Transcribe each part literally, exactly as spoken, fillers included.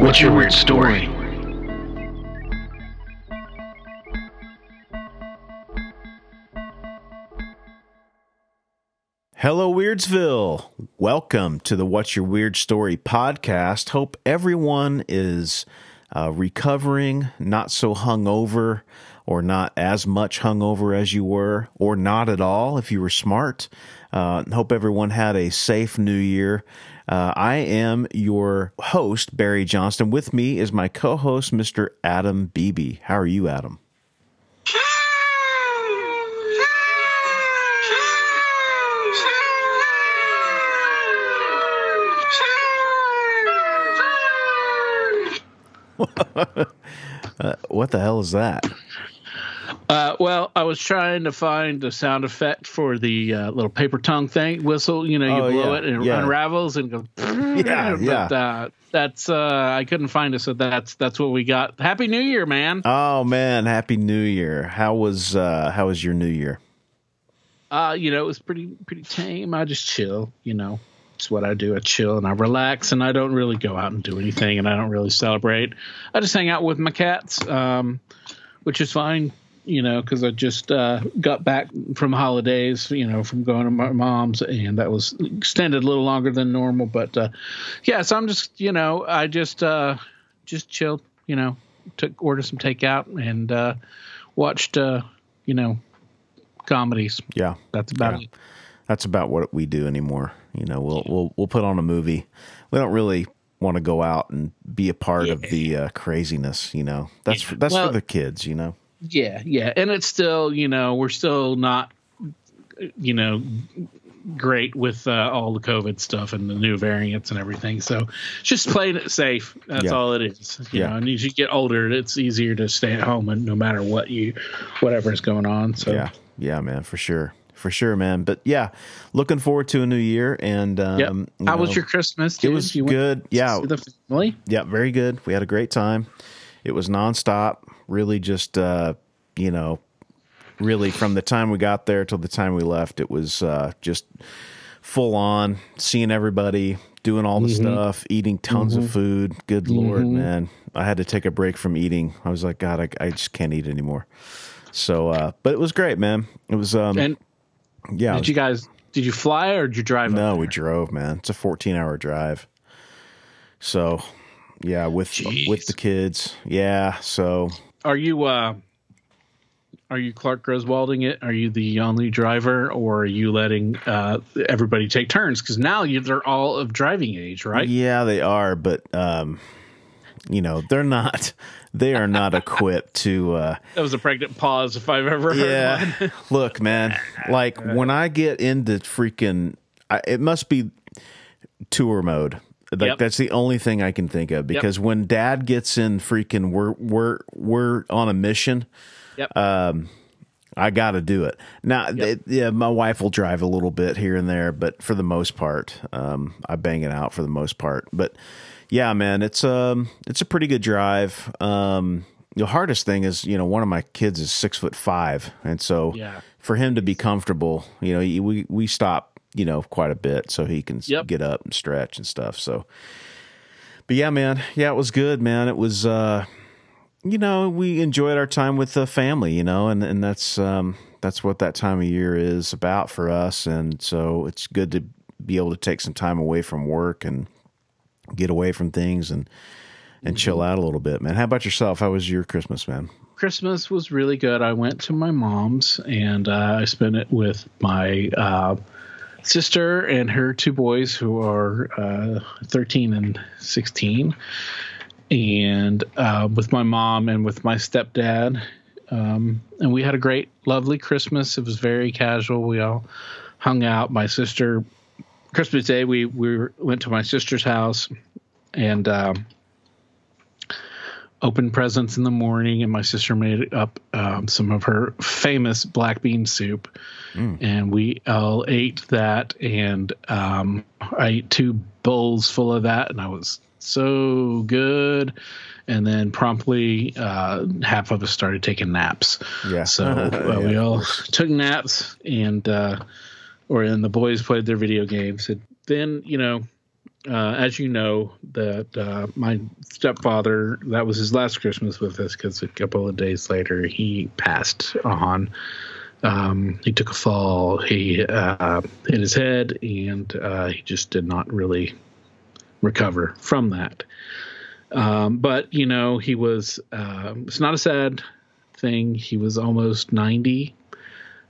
what's your weird story? Hello, Weirdsville. Welcome to the What's Your Weird Story podcast. Hope everyone is uh, recovering, not so hungover, or not as much hungover as you were, or not at all if you were smart. Uh, hope everyone had a safe new year. Uh, I am your host, Barry Johnston. With me is my co-host, Mister Adam Beebe. How are you, Adam? uh, what the hell is that? Uh, well, I was trying to find a sound effect for the uh, little paper tongue thing whistle. You know, you oh, blow yeah, it and it yeah. unravels and goes. Yeah, yeah. But, uh, that's uh, I couldn't find it, so that's that's what we got. Happy New Year, man! Oh man, Happy New Year! How was uh, how was your New Year? Uh, you know, it was pretty pretty tame. I just chill. You know, it's what I do. I chill and I relax, and I don't really go out and do anything, and I don't really celebrate. I just hang out with my cats, um, which is fine. You know, because I just uh, got back from holidays, you know, from going to my mom's, and that was extended a little longer than normal. But uh, yeah, so I'm just, you know, I just uh, just chilled, you know, took ordered some takeout and uh, watched, uh, you know, comedies. Yeah, that's about yeah. it. That's about what we do anymore. You know, we'll we'll we'll put on a movie. We don't really want to go out and be a part yeah. of the uh, craziness. You know, that's yeah. that's well, for the kids. You know. Yeah, yeah. And it's still, you know, we're still not, you know, great with uh, all the COVID stuff and the new variants and everything. So just playing it safe. That's yeah. all it is. You yeah. know, and as you get older, it's easier to stay at home and no matter what you, whatever is going on. So yeah, yeah, man, for sure. For sure, man. But yeah, looking forward to a new year. And um, yep. you how know, was your Christmas? Dude? It was you good. Went yeah. To the family? Yeah, very good. We had a great time. It was nonstop. Really just, uh, you know, really from the time we got there till the time we left, it was uh, just full on, seeing everybody, doing all the mm-hmm. stuff, eating tons mm-hmm. of food. Good mm-hmm. Lord, man. I had to take a break from eating. I was like, God, I, I just can't eat anymore. So, uh, but it was great, man. It was, um, and yeah. Did was, you guys, did you fly or did you drive? No, we drove, man. It's a fourteen hour drive. So, yeah, with, Jeez. with the kids. Yeah, so. Are you uh, are you Clark Griswolding it? Are you the only driver, or are you letting uh, everybody take turns? Because now you, they're all of driving age, right? Yeah, they are, but um, you know they're not. They are not equipped to. Uh, that was a pregnant pause, if I've ever heard. Yeah, one. Look, man. Like when I get into freaking, I, it must be tour mode. Like yep. that's the only thing I can think of, because yep. when Dad gets in freaking, we're we're we're on a mission. Yep. Um, I got to do it now. Yep. It, yeah, my wife will drive a little bit here and there, but for the most part, um, I bang it out for the most part. But yeah, man, it's um, it's a pretty good drive. Um, the hardest thing is, you know, one of my kids is six foot five, and so yeah. for him to be comfortable, you know, we we stop. you know, quite a bit so he can yep. get up and stretch and stuff. So, but yeah, man, yeah, it was good, man. It was, uh, you know, we enjoyed our time with the family, you know, and, and that's, um, that's what that time of year is about for us. And so it's good to be able to take some time away from work and get away from things and, and mm-hmm. chill out a little bit, man. How about yourself? How was your Christmas, man? Christmas was really good. I went to my mom's and uh, I spent it with my, uh, sister and her two boys, who are uh, thirteen and sixteen, and uh, with my mom and with my stepdad. Um, and we had a great, lovely Christmas. It was very casual. We all hung out. My sister, Christmas Day, we, we went to my sister's house, and uh, opened presents in the morning, and my sister made up um, some of her famous black bean soup. Mm. And we all ate that, and um, I ate two bowls full of that, and I was so good. And then promptly uh, half of us started taking naps. Yeah. So uh, yeah. we all took naps, and uh, or and the boys played their video games. And then, you know, Uh, as you know, that uh, my stepfather, that was his last Christmas with us, because a couple of days later he passed on. Um, he took a fall. He uh, hit his head, and uh, he just did not really recover from that. Um, but, you know, he was uh, – it's not a sad thing. He was almost ninety.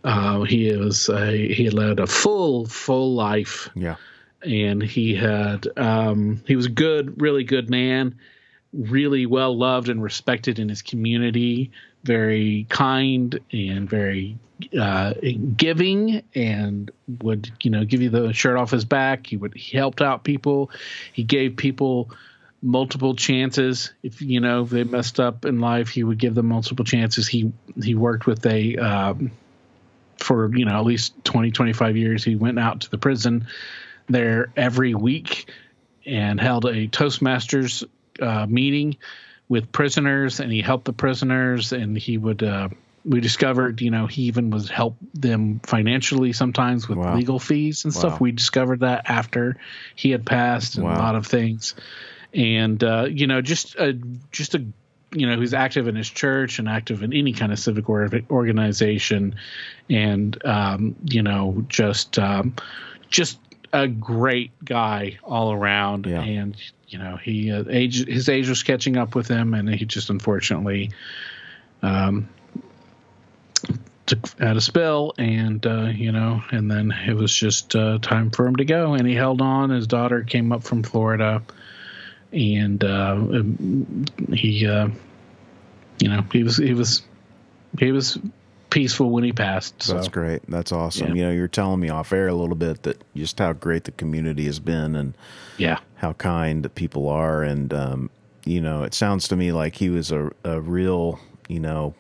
Uh, he was a, he led a full, full life. Yeah. And he had, um, he was a good, really good man, really well loved and respected in his community, very kind and very uh, giving, and would, you know, give you the shirt off his back. He would, he helped out people. He gave people multiple chances. If, you know, if they messed up in life, he would give them multiple chances. He, he worked with a, um, for, you know, at least twenty, twenty-five years, he went out to the prison there every week and held a Toastmasters uh, meeting with prisoners, and he helped the prisoners, and he would, uh, we discovered, you know, he even was help them financially sometimes with wow. legal fees and wow. stuff. We discovered that after he had passed and wow. a lot of things. And, uh, you know, just a, just a, you know, who's active in his church and active in any kind of civic organization. And, um, you know, just, um, just, a great guy all around. Yeah. And, you know, he, uh, age, his age was catching up with him, and he just unfortunately, um, took, had a spill, and, uh, you know, and then it was just, uh, time for him to go, and he held on. His daughter came up from Florida, and, uh, he, uh, you know, he was, he was, he was peaceful when he passed. So. That's great. That's awesome. Yeah. You know, you're telling me off air a little bit that just how great the community has been, and yeah, how kind people are. And, um, you know, it sounds to me like he was a, a real, you know,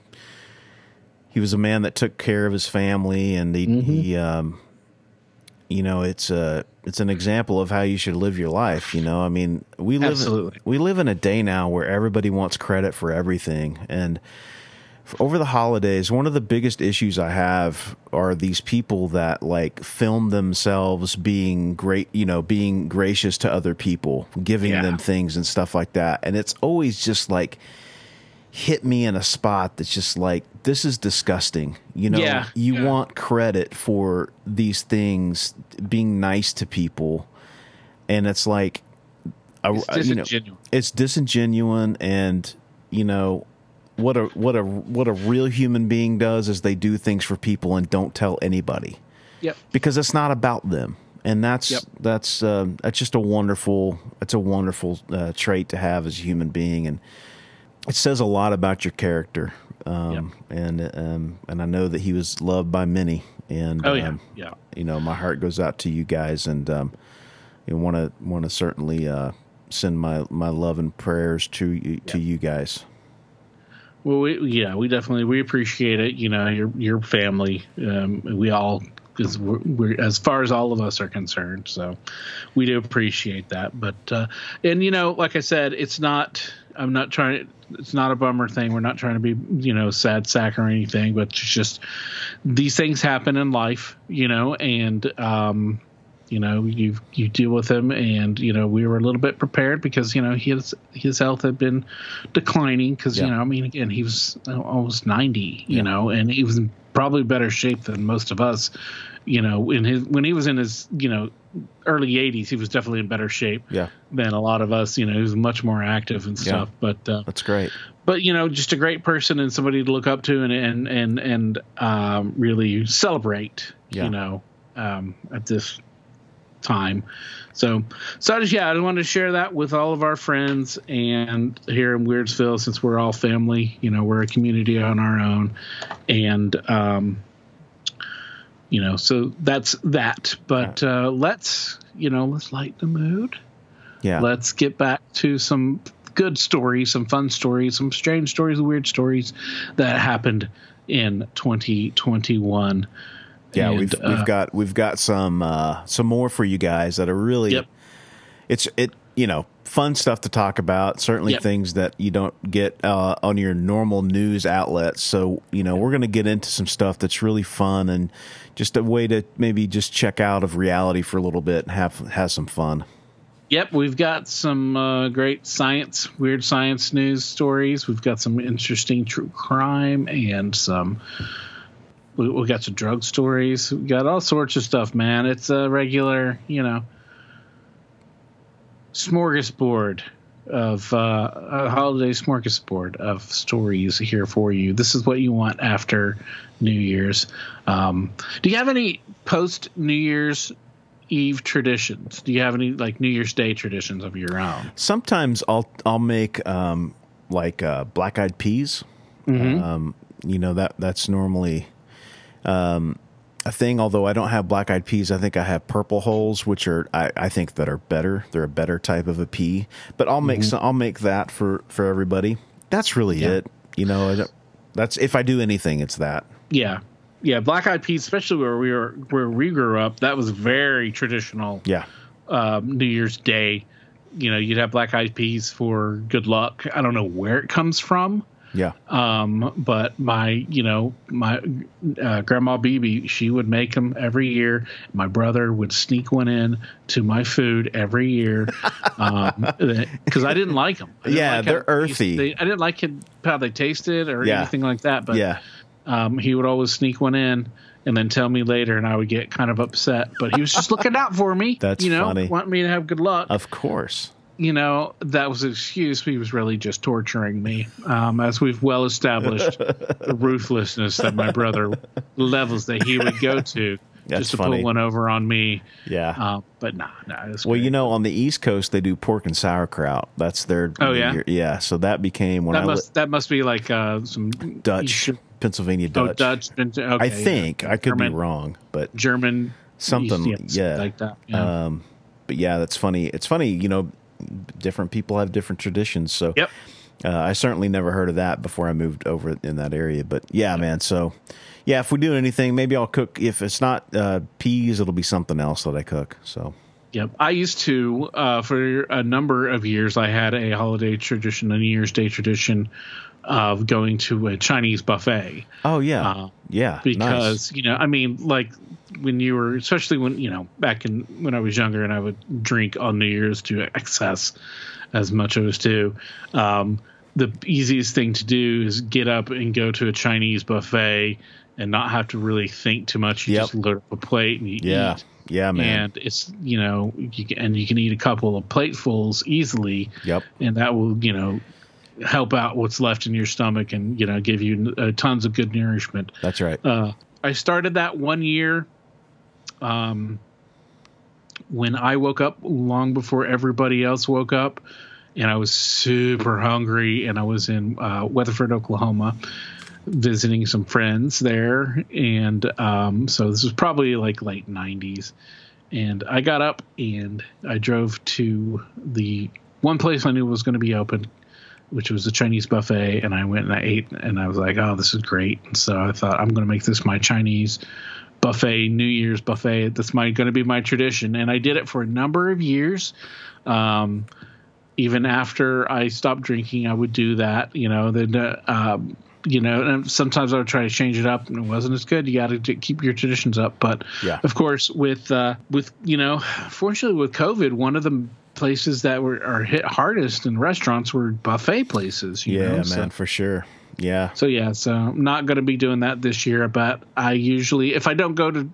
he was a man that took care of his family, and he, mm-hmm. he um, you know, it's a, it's an example of how you should live your life. You know, I mean, we live, Absolutely. we live in a day now where everybody wants credit for everything. And, over the holidays, one of the biggest issues I have are these people that like film themselves being great, you know, being gracious to other people, giving yeah. them things and stuff like that. And it's always just like hit me in a spot that's just like, this is disgusting. You know, yeah. you yeah. want credit for these things, being nice to people. And it's like, it's uh, disingenuous. You know, it's disingenuous, and, you know, What a what a what a real human being does is they do things for people and don't tell anybody. Yep. Because it's not about them, and that's yep. that's um, that's just a wonderful it's a wonderful uh, trait to have as a human being, and it says a lot about your character. Um, yep. And um, and I know that he was loved by many, and oh yeah, um, yeah. You know, my heart goes out to you guys, and um, you want to want to certainly uh, send my, my love and prayers to to yep. you guys. Well, we, yeah, we definitely we appreciate it. You know, your your family. Um, we all, because we're, we're as far as all of us are concerned, so we do appreciate that. But uh, and you know, like I said, it's not. I'm not trying. It's not a bummer thing. We're not trying to be, you know, sad sack or anything. But it's just these things happen in life, you know, and um, you know, you you deal with them. And you know, we were a little bit prepared because, you know, his his health had been declining because yeah. you know, I mean, again, he was almost ninety, you yeah. know, and he was in probably better shape than most of us, you know. In his when he was in his, you know, early eighties, he was definitely in better shape yeah. than a lot of us. You know, he was much more active and stuff. Yeah. But uh, that's great. But you know, just a great person and somebody to look up to and and and and um, really celebrate. Yeah. You know, um, at this. time. So, so I just, yeah, I wanted to share that with all of our friends and here in Weirdsville, since we're all family, you know, we're a community on our own. And, um, you know, so that's that, but, uh, let's, you know, let's light the mood. Yeah. Let's get back to some good stories, some fun stories, some strange stories, weird stories that happened in twenty twenty-one. Yeah, and, we've uh, we've got we've got some uh, some more for you guys that are really yep. it's it you know fun stuff to talk about. Certainly yep. things that you don't get uh, on your normal news outlets. So you know yep. we're going to get into some stuff that's really fun and just a way to maybe just check out of reality for a little bit and have have some fun. Yep, we've got some uh, great science, weird science news stories. We've got some interesting true crime and some. We, we got some drug stories. We got all sorts of stuff, man. It's a regular, you know, smorgasbord of uh, a holiday smorgasbord of stories here for you. This is what you want after New Year's. Um, do you have any post New Year's Eve traditions? Do you have any like New Year's Day traditions of your own? Sometimes I'll I'll make um, like uh, black-eyed peas. Mm-hmm. Um, you know that that's normally. Um, a thing, although I don't have black-eyed peas, I think I have purple holes, which are I, I think that are better. They're a better type of a pea, but I'll make mm-hmm. some, I'll make that for, for everybody. That's really yeah. it, you know. I don't, that's if I do anything, it's that. Yeah, yeah. Black-eyed peas, especially where we were, where we grew up, that was very traditional. Yeah, um, New Year's Day, you know, you'd have black-eyed peas for good luck. I don't know where it comes from. Yeah. Um, but my, you know, my uh, Grandma Beebe, she would make them every year. My brother would sneak one in to my food every year because um, I didn't like them. Didn't yeah, like they're earthy. They, I didn't like how they tasted or yeah. anything like that. But yeah. um, he would always sneak one in and then tell me later, and I would get kind of upset. But he was just looking out for me. That's you know, funny. Want me to have good luck. Of course. You know, that was an excuse. He was really just torturing me, um, as we've well established the ruthlessness that my brother levels that he would go to That's just to funny. Pull one over on me. Yeah. Uh, but nah, nah. Well, great. You know, on the East Coast, they do pork and sauerkraut. That's their. Oh, yeah. Year. Yeah. So that became when that I must, li- that must be like uh, some Dutch, East, Pennsylvania Dutch. Oh, Dutch. Okay, I think yeah. I could German, be wrong, but German. Something. East, yeah. Like that. Yeah. Um, but yeah, that's funny. It's funny, you know. Different people have different traditions, so yep. uh, I certainly never heard of that before I moved over in that area. But yeah, yep. man. So yeah, if we do anything, maybe I'll cook. If it's not uh, peas, it'll be something else that I cook. So yep, I used to uh, for a number of years I had a holiday tradition, a New Year's Day tradition of going to a Chinese buffet. Oh yeah, uh, yeah. Because nice. You know, I mean, like. When you were, especially when, you know, back in when I was younger and I would drink on New Year's to excess as much as to, um, the easiest thing to do is get up and go to a Chinese buffet and not have to really think too much. You yep. just load up a plate and you yeah. eat. Yeah, man. And it's, you know, you can, and you can eat a couple of platefuls easily. Yep. And that will, you know, help out what's left in your stomach and, you know, give you uh, tons of good nourishment. That's right. Uh, I started that one year. Um, when I woke up long before everybody else woke up, and I was super hungry, and I was in uh, Weatherford, Oklahoma, visiting some friends there, and um, so this was probably like late nineties, and I got up and I drove to the one place I knew was going to be open, which was a Chinese buffet, and I went and I ate, and I was like, oh, this is great, and so I thought, I'm going to make this my Chinese buffet, New Year's buffet. That's my going to be my tradition, and I did it for a number of years. Um, even after I stopped drinking, I would do that. You know, then uh, um, you know, and sometimes I would try to change it up, and it wasn't as good. You got to t- keep your traditions up, but yeah. of course, with uh, with you know, fortunately with COVID, one of the places that were are hit hardest in restaurants were buffet places. You yeah, know? man, so, for sure. Yeah. So, yeah, so I'm not going to be doing that this year, but I usually, if I don't go to,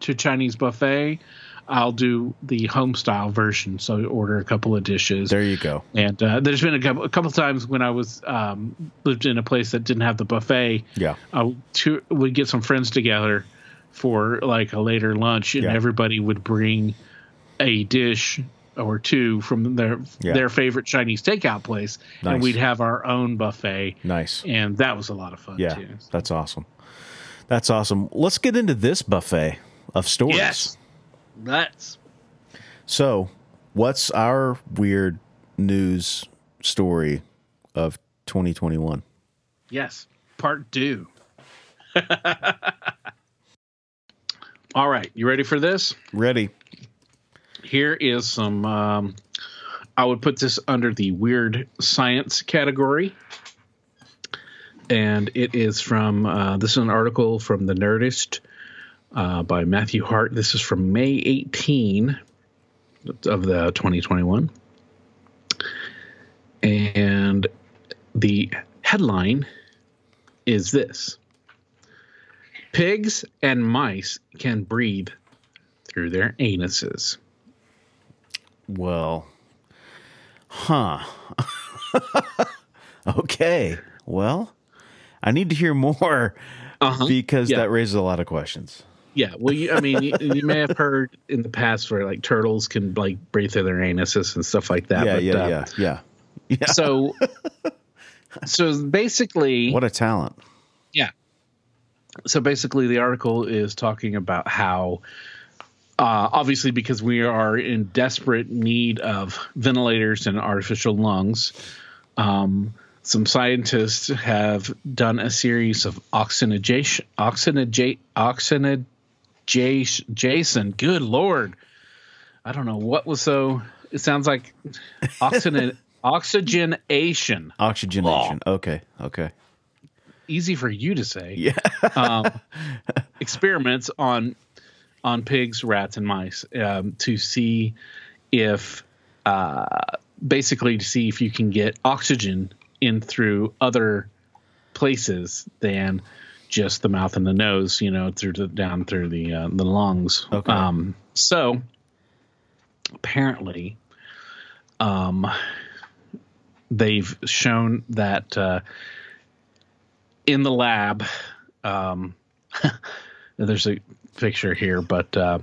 to Chinese buffet, I'll do the home style version. So order a couple of dishes. There you go. And uh, there's been a couple, a couple times when I was um, lived in a place that didn't have the buffet. Yeah. I to, would get some friends together for like a later lunch and yeah. everybody would bring a dish or two from their yeah. their favorite Chinese takeout place, nice. And we'd have our own buffet. Nice. And that was a lot of fun, yeah, too. So. That's awesome. That's awesome. Let's get into this buffet of stories. Yes, let's. So what's our weird news story of twenty twenty-one. Yes, part two. All right, you ready for this? Ready. Here is some, um, I would put this under the weird science category. And it is from, uh, this is an article from the Nerdist uh, by Matthew Hart. This is from May eighteenth of the twenty twenty-one. And the headline is this: pigs and mice can breathe through their anuses. Well, huh. Okay. Well, I need to hear more uh-huh. because yeah. that raises a lot of questions. Yeah. Well, you, I mean, you, you may have heard in the past where like turtles can like breathe through their anuses and stuff like that. Yeah. But, yeah, uh, yeah. Yeah. Yeah. So, so basically, what a talent. Yeah. So basically the article is talking about how, uh, obviously because we are in desperate need of ventilators and artificial lungs, um, some scientists have done a series of oxygenation, oxygenation, oxygenation, Jason, good Lord. I don't know what was so, it sounds like oxygen, oxygenation. Oxygenation. Oh. Okay. Okay. Easy for you to say. Yeah. um, experiments on, on pigs, rats, and mice, um, to see if, uh, basically to see if you can get oxygen in through other places than just the mouth and the nose, you know, through the, down through the, uh, the lungs. Okay. Um, so apparently, um, they've shown that, uh, in the lab, um, there's a picture here, but, uh,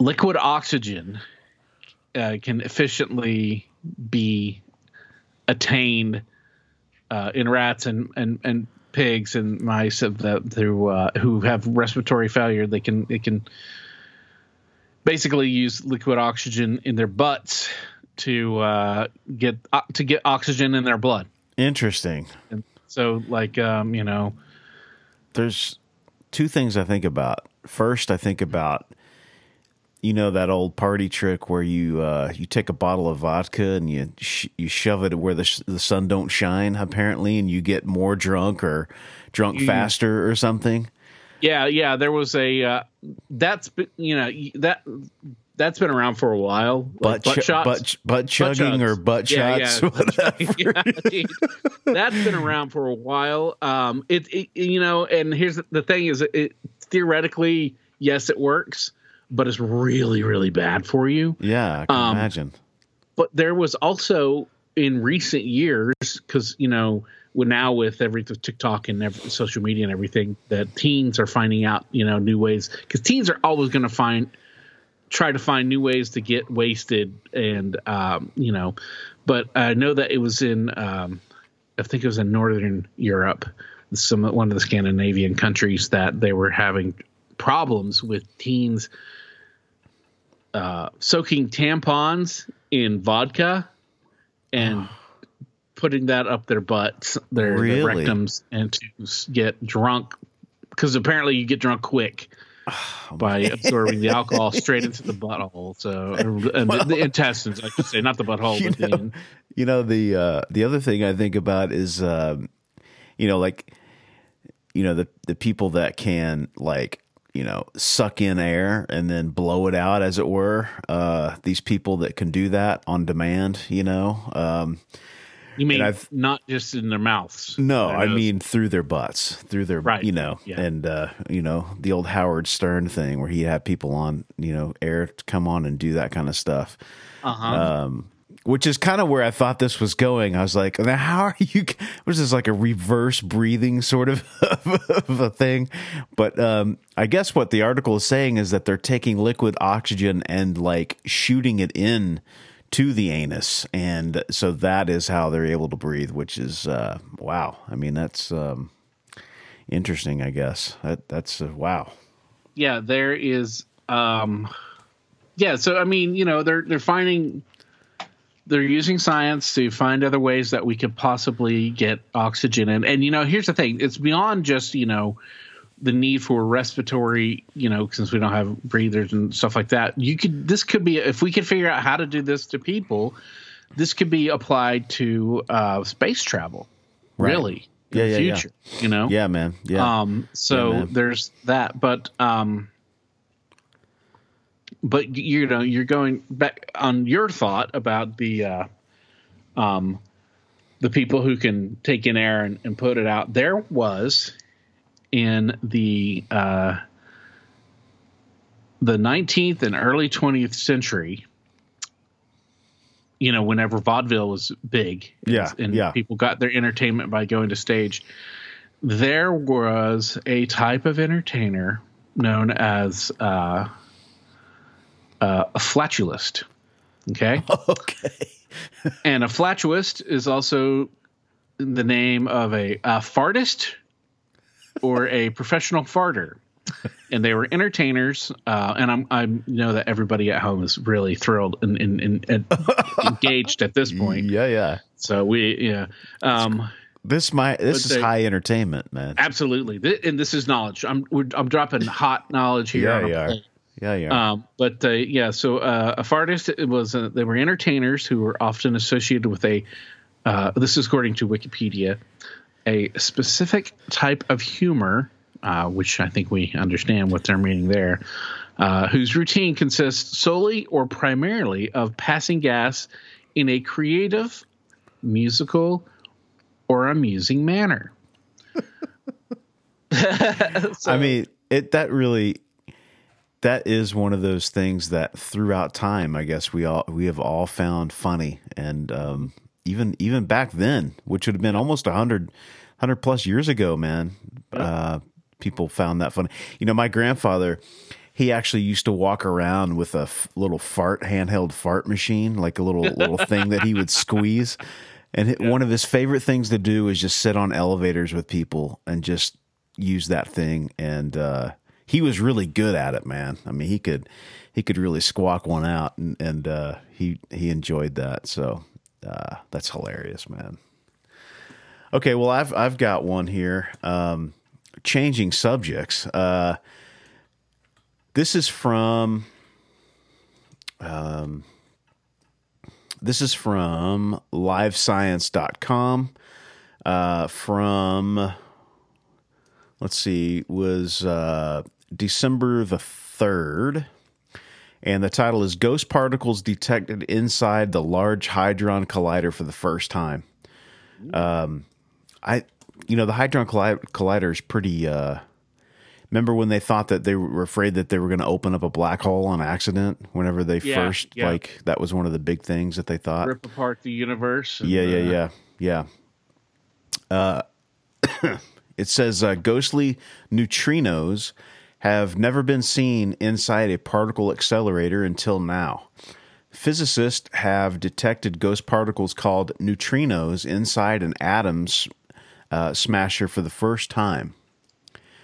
liquid oxygen, uh, can efficiently be attained uh, in rats and, and, and pigs and mice of the, through, uh, who have respiratory failure. They can it can basically use liquid oxygen in their butts to uh, get uh, to get oxygen in their blood. Interesting. And so, like, um, you know, there's two things I think about. First, I think about, you know, that old party trick where you uh, you take a bottle of vodka and you sh- you shove it where the, sh- the sun don't shine, apparently, and you get more drunk or drunk you, faster or something. Yeah, yeah. There was a uh, that's you know that that's been around for a while. Like butt, butt, ch- shots, butt, butt chugging butt or butt yeah, shots. Yeah, butt yeah, that's been around for a while. Um, it, it you know, and here's the thing: is it theoretically, yes, it works. But it's really, really bad for you. Yeah, I can um, imagine. But there was also in recent years, because, you know, we're now with every TikTok and every social media and everything, that teens are finding out, you know, new ways. Because teens are always going to find, try to find new ways to get wasted and, um, you know. But I know that it was in, um, I think it was in Northern Europe, some one of the Scandinavian countries, that they were having problems with teens Uh, soaking tampons in vodka and putting that up their butts, their, really? their rectums, and to get drunk, because apparently you get drunk quick oh, by man. absorbing the alcohol straight into the butthole. So and well, the, the intestines, I should say, not the butthole. You, but know, the, you know, the uh, the other thing I think about is, um, you know, like, you know, the the people that can, like, you know, suck in air and then blow it out, as it were. Uh, these people that can do that on demand, you know. Um, you mean not just in their mouths? No, I mean through their butts, through their, right. you know, yeah. and, uh, you know, the old Howard Stern thing where he had people on, you know, air to come on and do that kind of stuff. Uh-huh. Um, which is kind of where I thought this was going. I was like, now how are you? Was this like a reverse breathing sort of, of a thing? But um, I guess what the article is saying is that they're taking liquid oxygen and like shooting it in to the anus. And so that is how they're able to breathe, which is, uh, wow. I mean, that's um, interesting, I guess. That, that's, uh, wow. Yeah, there is. Um, yeah, so, I mean, you know, they're they're finding they're using science to find other ways that we could possibly get oxygen in. And, you know, here's the thing. It's beyond just, you know, the need for respiratory, you know, since we don't have breathers and stuff like that. You could, this could be, if we could figure out how to do this to people, this could be applied to uh, space travel, right. really, yeah, in yeah, the future, yeah. you know? Yeah, man. Yeah. Um, so yeah, man. There's that. But, um, but, you know, you're going back on your thought about the uh, um, the people who can take in air and, and put it out. There was in the uh, the nineteenth and early twentieth century, you know, whenever vaudeville was big and, yeah, and yeah. people got their entertainment by going to stage, there was a type of entertainer known as uh, – Uh, a flatulist, okay? Okay. And a flatulist is also the name of a, a fartist or a professional farter. And they were entertainers, uh, and I'm, I know that everybody at home is really thrilled and, and, and, and engaged at this point. Yeah, yeah. So we, yeah. Um, this my this is they, high entertainment, man. Absolutely. This, and this is knowledge. I'm, we're, I'm dropping hot knowledge here. Yeah, yeah. Play. Yeah, yeah. Um, but uh, yeah, so uh, a fartist, it was uh, they were entertainers who were often associated with a. Uh, this is according to Wikipedia, a specific type of humor, uh, which I think we understand what they're meaning there, uh, whose routine consists solely or primarily of passing gas in a creative, musical, or amusing manner. So, I mean, it that really. That is one of those things that throughout time, I guess we all we have all found funny, and um, even even back then, which would have been almost one hundred plus years ago, man, uh, people found that funny. You know, my grandfather, he actually used to walk around with a f- little fart handheld fart machine, like a little little thing that he would squeeze. And yeah. one of his favorite things to do is just sit on elevators with people and just use that thing and. Uh, He was really good at it, man. I mean, he could, he could really squawk one out, and, and uh, he he enjoyed that. So uh, that's hilarious, man. Okay, well, I've I've got one here. Um, changing subjects. Uh, this is from. Um, this is from live science dot com. Uh, from, let's see, was. Uh, December the third, and the title is Ghost Particles Detected Inside the Large Hadron Collider for the First Time. Um, I, you know, the Hadron Collider is pretty, uh, remember when they thought that they were afraid that they were going to open up a black hole on accident whenever they yeah, first, yeah. like, that was one of the big things that they thought. Rip apart the universe. And, yeah, yeah, yeah, yeah. Uh, it says, uh, ghostly neutrinos have never been seen inside a particle accelerator until now. Physicists have detected ghost particles called neutrinos inside an atom uh, smasher for the first time.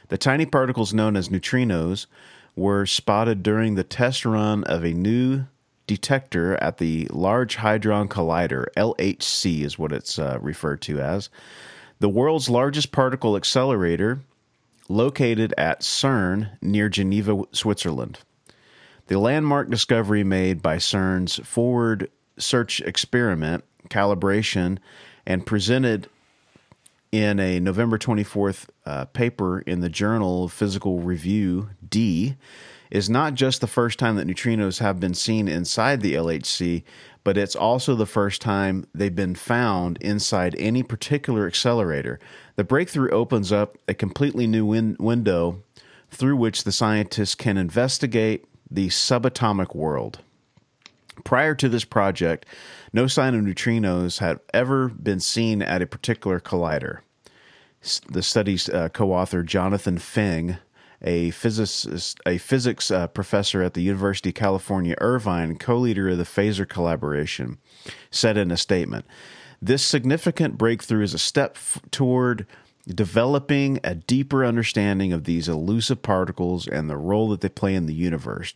The tiny particles known as neutrinos were spotted during the test run of a new detector at the Large Hadron Collider, L H C is what it's uh, referred to as. The world's largest particle accelerator, located at CERN near Geneva, Switzerland. The landmark discovery made by CERN's forward search experiment, calibration, and presented in a November twenty-fourth uh, paper in the journal Physical Review D, is not just the first time that neutrinos have been seen inside the L H C, but it's also the first time they've been found inside any particular accelerator. The breakthrough opens up a completely new win- window through which the scientists can investigate the subatomic world. Prior to this project, no sign of neutrinos had ever been seen at a particular collider. The study's uh, co-author, Jonathan Fing, a physicist, a physics uh, professor at the University of California, Irvine, co-leader of the FASER collaboration, said in a statement, "This significant breakthrough is a step f- toward developing a deeper understanding of these elusive particles and the role that they play in the universe.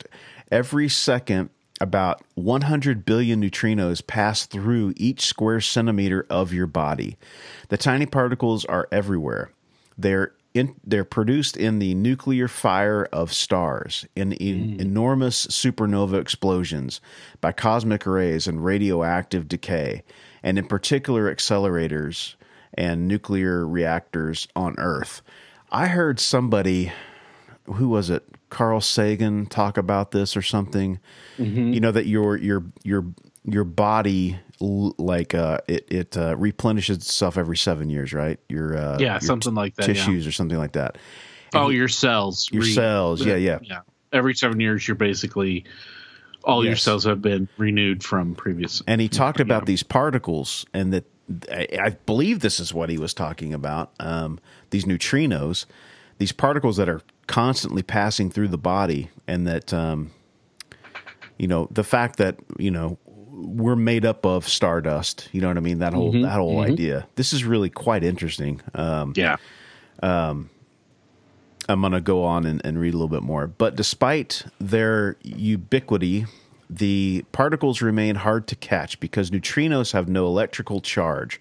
Every second about one hundred billion neutrinos pass through each square centimeter of your body. The tiny particles are everywhere. They're in, they're produced in the nuclear fire of stars, in, in mm. enormous supernova explosions, by cosmic rays and radioactive decay, and in particular accelerators and nuclear reactors on Earth. I heard somebody, who was it, Carl Sagan, talk about this or something. Mm-hmm. You know, that your your your your body, like uh, it it uh, replenishes itself every seven years, right? Your uh, yeah, your something t- like that. Tissues yeah. or something like that. And oh, your cells. Your re- cells. Yeah, yeah, yeah. Every seven years, you're basically all yes. your cells have been renewed from previous. And he talked about yeah. these particles, and that I, I believe this is what he was talking about. Um, these neutrinos, these particles that are constantly passing through the body, and that um, you know, the fact that you know. we're made up of stardust. You know what I mean? That whole mm-hmm, that whole mm-hmm. idea. This is really quite interesting. Um, yeah. Um, I'm going to go on and, and read a little bit more. But despite their ubiquity, the particles remain hard to catch because neutrinos have no electrical charge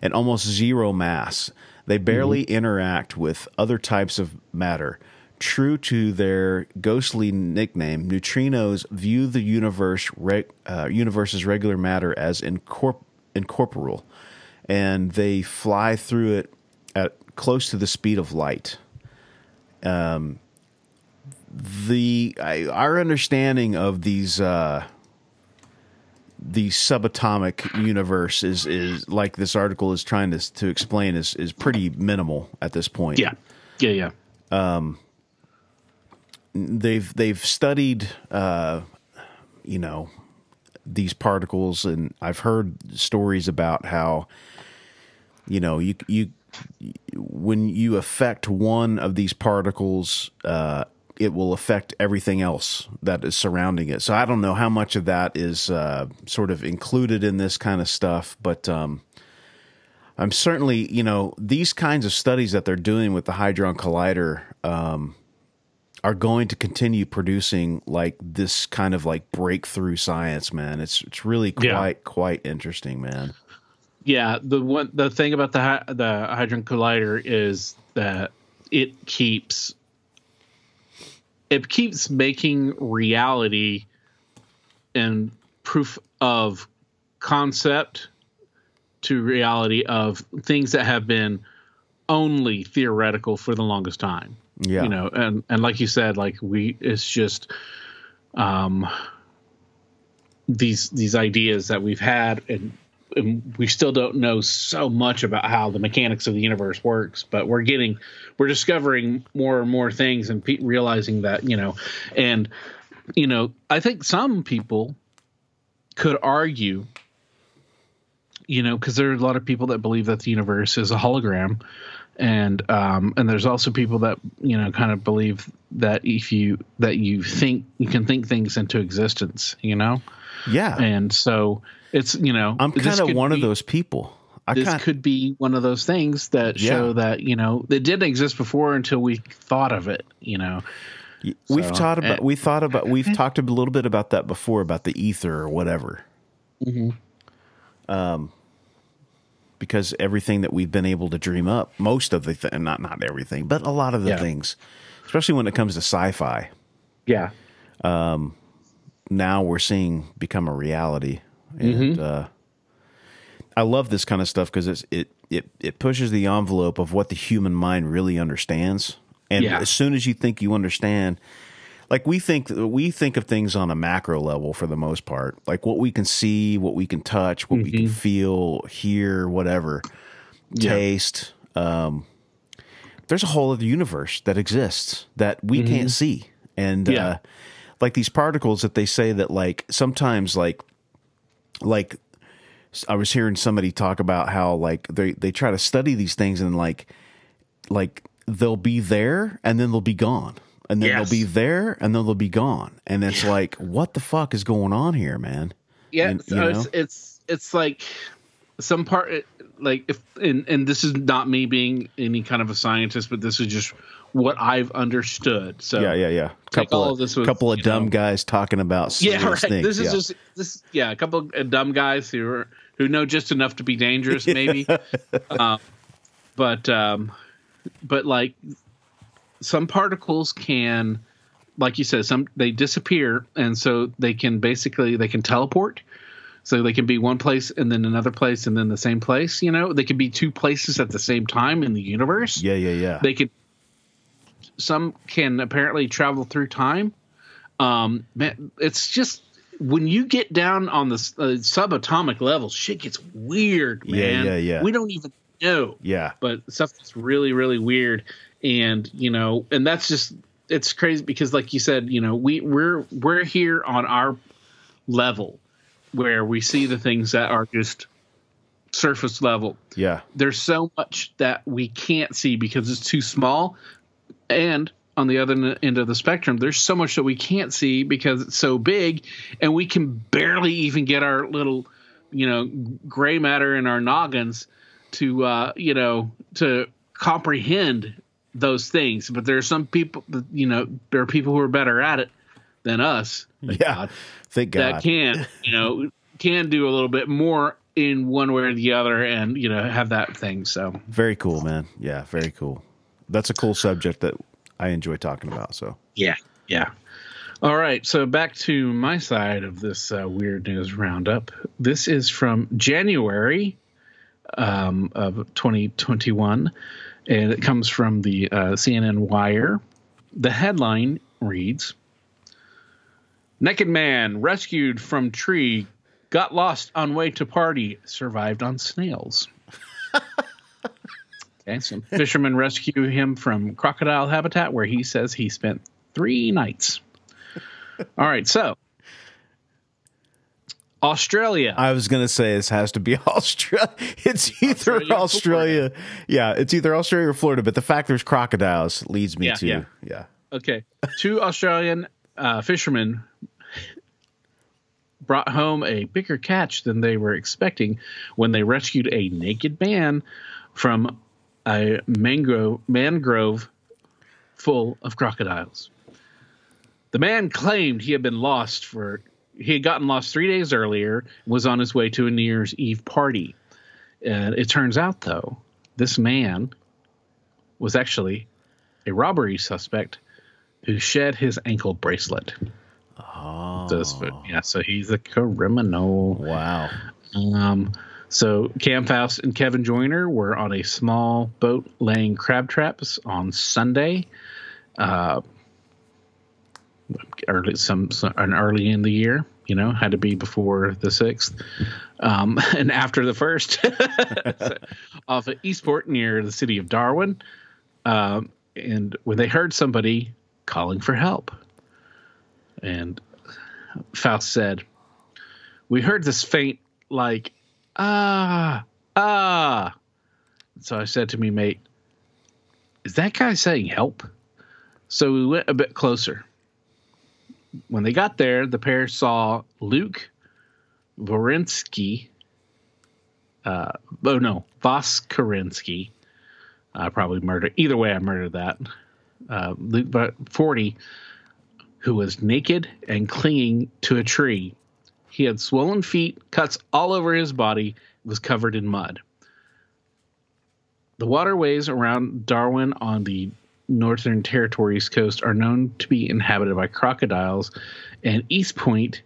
and almost zero mass. They barely mm-hmm. interact with other types of matter. True to their ghostly nickname, neutrinos view the universe re, uh, universe's regular matter as incorp- incorporeal, and they fly through it at close to the speed of light. Um, the I, our understanding of these uh, the subatomic universe is is like this article is trying to to explain is is pretty minimal at this point. Yeah, yeah, yeah. Um. They've they've studied, uh, you know, these particles, and I've heard stories about how, you know, you you when you affect one of these particles, uh, it will affect everything else that is surrounding it. So I don't know how much of that is uh, sort of included in this kind of stuff, but um, I'm certainly, you know, these kinds of studies that they're doing with the Hadron Collider. Um, are going to continue producing like this kind of like breakthrough science, man. It's it's really quite yeah. quite interesting, man. Yeah, the one the thing about the the Hadron Collider is that it keeps it keeps making reality and proof of concept to reality of things that have been only theoretical for the longest time. Yeah, you know, and, and like you said, like we, it's just, um, these these ideas that we've had, and, and we still don't know so much about how the mechanics of the universe works. But we're getting, we're discovering more and more things, and pe- realizing that, you know, and you know, I think some people could argue, you know, because there are a lot of people that believe that the universe is a hologram. And um, and there's also people that, you know, kind of believe that if you that you think you can think things into existence, you know. Yeah. And so it's, you know, I'm kind of one be, of those people. I this kinda... could be one of those things that yeah. show that, you know, it didn't exist before until we thought of it, you know. We've so, taught about and, we thought about we've talked a little bit about that before, about the ether or whatever. Mm-hmm. Um. Because everything that we've been able to dream up, most of the th- not not everything, but a lot of the yeah. things, especially when it comes to sci-fi, yeah. Um, now we're seeing become a reality, and mm-hmm. uh, I love this kind of stuff because it's it it it pushes the envelope of what the human mind really understands. And yeah. as soon as you think you understand, like we think we think of things on a macro level for the most part, like what we can see, what we can touch, what mm-hmm. we can feel, hear, whatever, yeah. taste. Um, there's a whole other universe that exists that we mm-hmm. can't see, and yeah. uh, like these particles that they say that like sometimes like like I was hearing somebody talk about how like they they try to study these things, and like like they'll be there and then they'll be gone. And then yes. they'll be there, and then they'll be gone. And it's yeah. like, what the fuck is going on here, man? Yeah, and, so it's, it's it's like some part, like if and, and this is not me being any kind of a scientist, but this is just what I've understood. So yeah, yeah, yeah. Couple all of, of this with, couple of dumb know, guys talking about yeah, right. Things. This is yeah. just this yeah, a couple of dumb guys who are, who know just enough to be dangerous, maybe. uh, but um, but like some particles can, like you said, some they disappear, and so they can basically they can teleport. So they can be one place and then another place and then the same place. You know, they can be two places at the same time in the universe. Yeah, yeah, yeah. They could. Some can apparently travel through time. Um, man, it's just when you get down on the uh, subatomic level, shit gets weird, man. Yeah, yeah, yeah. We don't even know. Yeah. But stuff that's really, really weird, and you know, and that's just it's crazy because, like you said, you know, we we're we're here on our level, where we see the things that are just surface level. Yeah. There's so much that we can't see because it's too small. And on the other end of the spectrum, there's so much that we can't see because it's so big, and we can barely even get our little, you know, gray matter in our noggins to, uh, you know, to comprehend those things. But there are some people, you know, there are people who are better at it than us. Thank yeah. God. Thank God. That can, you know, can do a little bit more in one way or the other and, you know, have that thing. So very cool, man. Yeah. Very cool. That's a cool subject that I enjoy talking about. So yeah. Yeah. All right. So back to my side of this uh, weird news roundup. This is from January um, of twenty twenty-one. And it comes from the uh, C N N Wire. The headline reads, "Naked man rescued from tree, got lost on way to party, survived on snails." Okay, some fishermen rescue him from crocodile habitat where he says he spent three nights. All right, so Australia. I was going to say this has to be Australia. It's either Australia, Australia. yeah, it's either Australia or Florida, but the fact there's crocodiles leads me yeah, to yeah. yeah. Okay, two Australian uh, fishermen brought home a bigger catch than they were expecting when they rescued a naked man from a mangrove, mangrove full of crocodiles. The man claimed he had been lost for he had gotten lost three days earlier and was on his way to a New Year's Eve party. And it turns out, though, this man was actually a robbery suspect who shed his ankle bracelet. Oh, Does, yeah. So he's a criminal. Wow. Um, so Cam Faust and Kevin Joyner were on a small boat laying crab traps on Sunday, uh, early some, some an early in the year. You know, had to be before the sixth, um, and after the first, so, off of Eastport near the city of Darwin, uh, and when they heard somebody calling for help. And Faust said, "We heard this faint, like, ah, ah. So I said to me, mate, is that guy saying help? So we went a bit closer. When they got there, the pair saw Luke Voskarinsky, uh, oh no, Voskarinsky. I probably murdered, either way I murdered that. Uh, Luke, but forty, who was naked and clinging to a tree. He had swollen feet, cuts all over his body, was covered in mud. The waterways around Darwin on the Northern Territories coast are known to be inhabited by crocodiles, and East Point,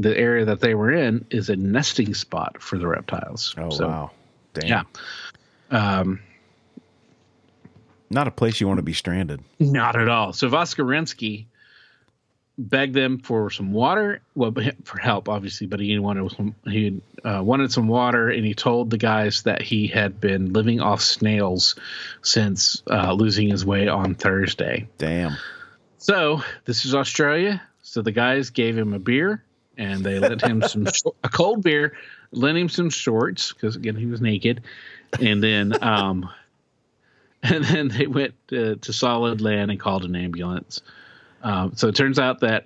the area that they were in, is a nesting spot for the reptiles." Oh, so, wow. Damn. Yeah. Um, not a place you want to be stranded. Not at all. So Voskarinsky begged them for some water, well, for help, obviously, but he wanted some, he uh, wanted some water, and he told the guys that he had been living off snails since uh, losing his way on Thursday. Damn. So this is Australia. So the guys gave him a beer, and they lent him some a cold beer, lent him some shorts because again he was naked, and then um, and then they went uh, to solid land and called an ambulance. Uh, so it turns out that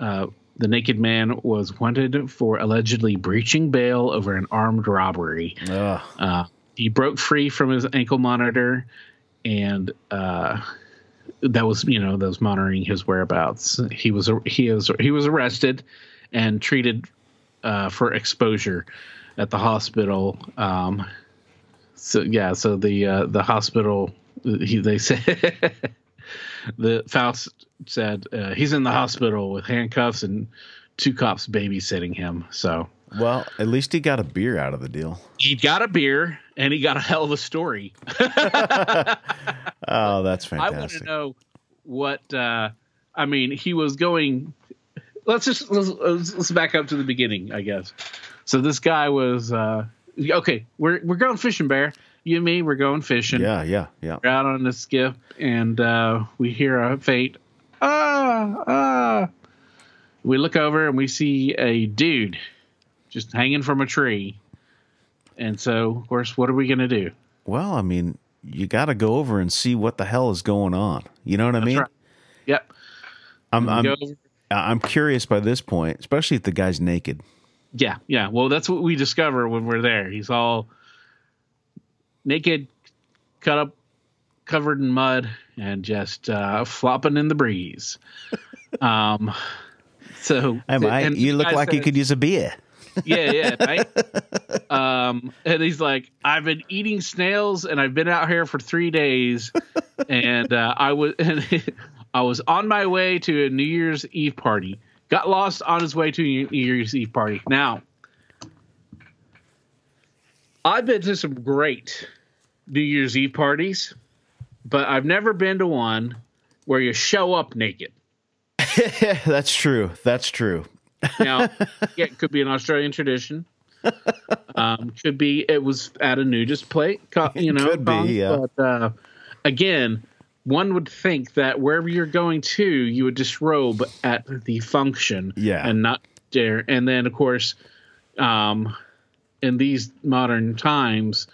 uh, the naked man was wanted for allegedly breaching bail over an armed robbery. Uh, he broke free from his ankle monitor and uh, that was, you know, that was monitoring his whereabouts. He was he is he was arrested and treated uh, for exposure at the hospital. Um, so yeah, so the uh, the hospital he, they said the Faust said uh, he's in the hospital with handcuffs and two cops babysitting him. So. Well, at least he got a beer out of the deal. He got a beer, and he got a hell of a story. Oh, that's fantastic. I want to know what uh, – I mean, he was going – let's just let's, – let's back up to the beginning, I guess. So this guy was uh, – okay, we're we're going fishing, Bear. You and me, we're going fishing. Yeah, yeah, yeah. We're out on the skiff, and uh, we hear a faint, ah, ah. We look over, and we see a dude – just hanging from a tree. And so, of course, what are we going to do? Well, I mean, you got to go over and see what the hell is going on. You know what That's I mean? Right. Yep. I'm I'm, I'm curious by this point, especially if the guy's naked. Yeah, yeah. Well, that's what we discover when we're there. He's all naked, cut up, covered in mud, and just uh, flopping in the breeze. um. So I mean, I, you look like says, you could use a beer. Yeah, yeah, right? Um, and he's like, I've been eating snails, and I've been out here for three days, and uh, I was I was on my way to a New Year's Eve party. Got lost on his way to a New Year's Eve party. Now, I've been to some great New Year's Eve parties, but I've never been to one where you show up naked. That's true. That's true. Now, yeah, it could be an Australian tradition. Um, could be it was at a nudist plate, you know. Could be, yeah. But uh, again, one would think that wherever you're going to, you would disrobe at the function, yeah, and not there. And then, of course, um, in these modern times,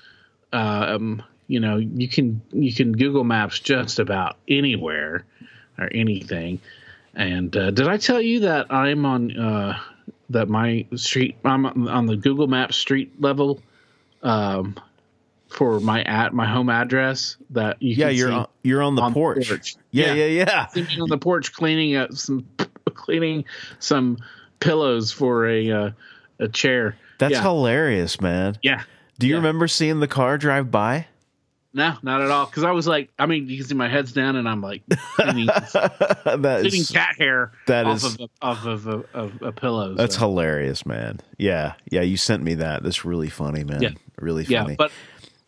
um, you know, you can you can Google Maps just about anywhere or anything. And uh, did I tell you that I'm on uh, that my street? I'm on the Google Maps street level um, for my at my home address. That you yeah, can you're see on, you're on the on porch. porch. Yeah, yeah, yeah. yeah. I'm on the porch, cleaning up some cleaning some pillows for a uh, a chair. That's yeah. hilarious, man. Yeah. Do you yeah. remember seeing the car drive by? No, not at all. Because I was like, I mean, you can see my head's down, and I'm like, cleaning cat hair that off, is, of, off of a, of a pillow. That's so. Hilarious, man. Yeah, yeah. You sent me that. That's really funny, man. Yeah. Really funny. Yeah, but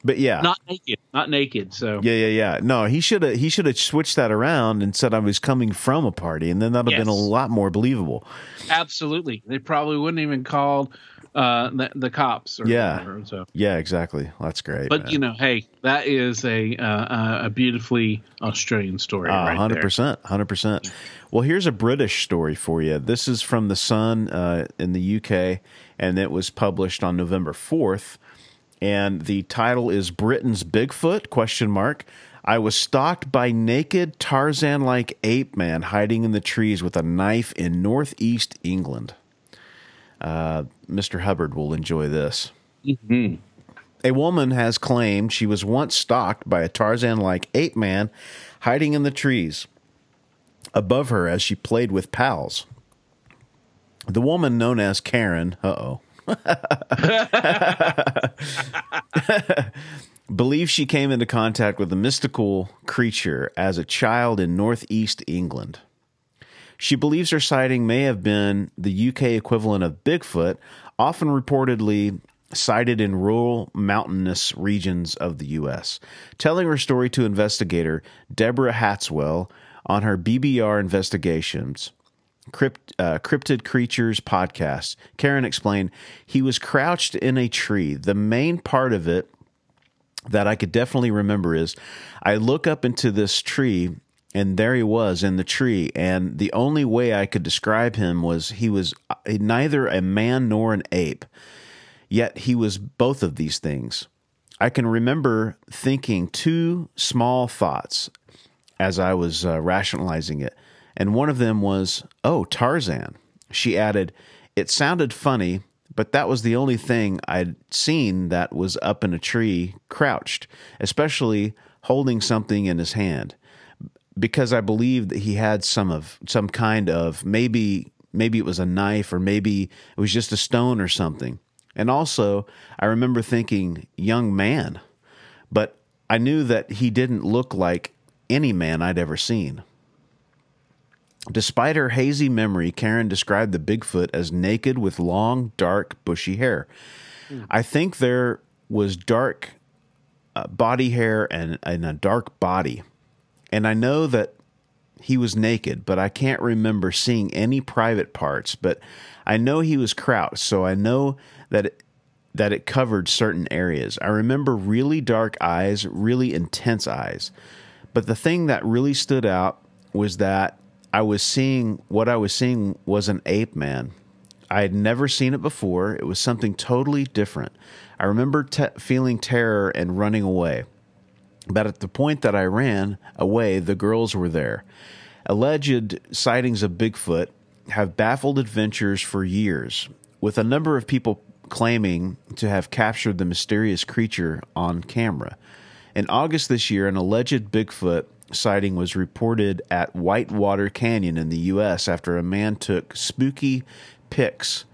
but yeah, not naked, not naked. So yeah, yeah, yeah. No, he should have he should have switched that around and said I was coming from a party, and then that'd yes. have been a lot more believable. Absolutely, they probably wouldn't even called. Uh, the, the cops. Or yeah. Whatever, so. Yeah, exactly. That's great. But, man. You know, hey, that is a uh, a beautifully Australian story uh, right one hundred percent, there. one hundred percent. Well, here's a British story for you. This is from The Sun uh, in the U K, and it was published on November fourth. And the title is Britain's Bigfoot, question mark. I was stalked by naked Tarzan-like ape man hiding in the trees with a knife in northeast England. Uh, Mister Hubbard will enjoy this. Mm-hmm. A woman has claimed she was once stalked by a Tarzan-like ape man hiding in the trees above her as she played with pals. The woman known as Karen, uh-oh, believes she came into contact with a mystical creature as a child in northeast England. She believes her sighting may have been the U K equivalent of Bigfoot, often reportedly sighted in rural mountainous regions of the U S. Telling her story to investigator Deborah Hatswell on her B B R Investigations, Crypt, uh, Cryptid Creatures podcast, Karen explained, he was crouched in a tree. The main part of it that I could definitely remember is I look up into this tree. And there he was in the tree, and the only way I could describe him was he was neither a man nor an ape, yet he was both of these things. I can remember thinking two small thoughts as I was uh, rationalizing it, and one of them was, oh, Tarzan. She added, it sounded funny, but that was the only thing I'd seen that was up in a tree, crouched, especially holding something in his hand. because I believe that he had some of some kind of maybe maybe it was a knife or maybe it was just a stone or something. And also, I remember thinking, young man, but I knew that he didn't look like any man I'd ever seen. Despite her hazy memory, Karen described the Bigfoot as naked with long, dark, bushy hair. Mm. I think there was dark uh, body hair and, and a dark body. And I know that he was naked, but I can't remember seeing any private parts. But I know he was crouched, so I know that it, that it covered certain areas. I remember really dark eyes, really intense eyes. But the thing that really stood out was that I was seeing, what I was seeing was an ape man. I had never seen it before. It was something totally different. I remember te- feeling terror and running away. But at the point that I ran away, the girls were there. Alleged sightings of Bigfoot have baffled adventurers for years, with a number of people claiming to have captured the mysterious creature on camera. In August this year, an alleged Bigfoot sighting was reported at Whitewater Canyon in the U S after a man took spooky pics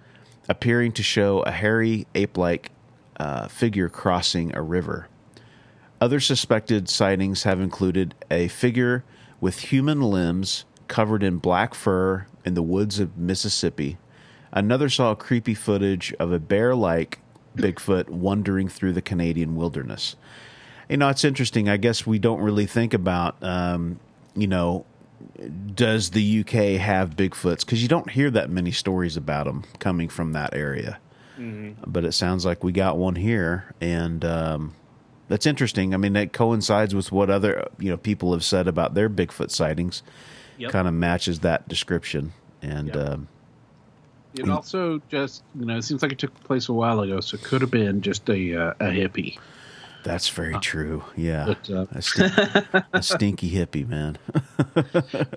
appearing to show a hairy ape-like uh, figure crossing a river. Other suspected sightings have included a figure with human limbs covered in black fur in the woods of Mississippi. Another saw creepy footage of a bear-like Bigfoot wandering through the Canadian wilderness. You know, it's interesting. I guess we don't really think about, um, you know, does the U K have Bigfoots? Because you don't hear that many stories about them coming from that area. Mm-hmm. But it sounds like we got one here, and um, that's interesting. I mean, that coincides with what other, you know, people have said about their Bigfoot sightings. Yep. Kind of matches that description. And yep. um, it also just, you know, it seems like it took place a while ago, so it could have been just a uh, a hippie. That's very true. Yeah, a, stink, a stinky hippie, man.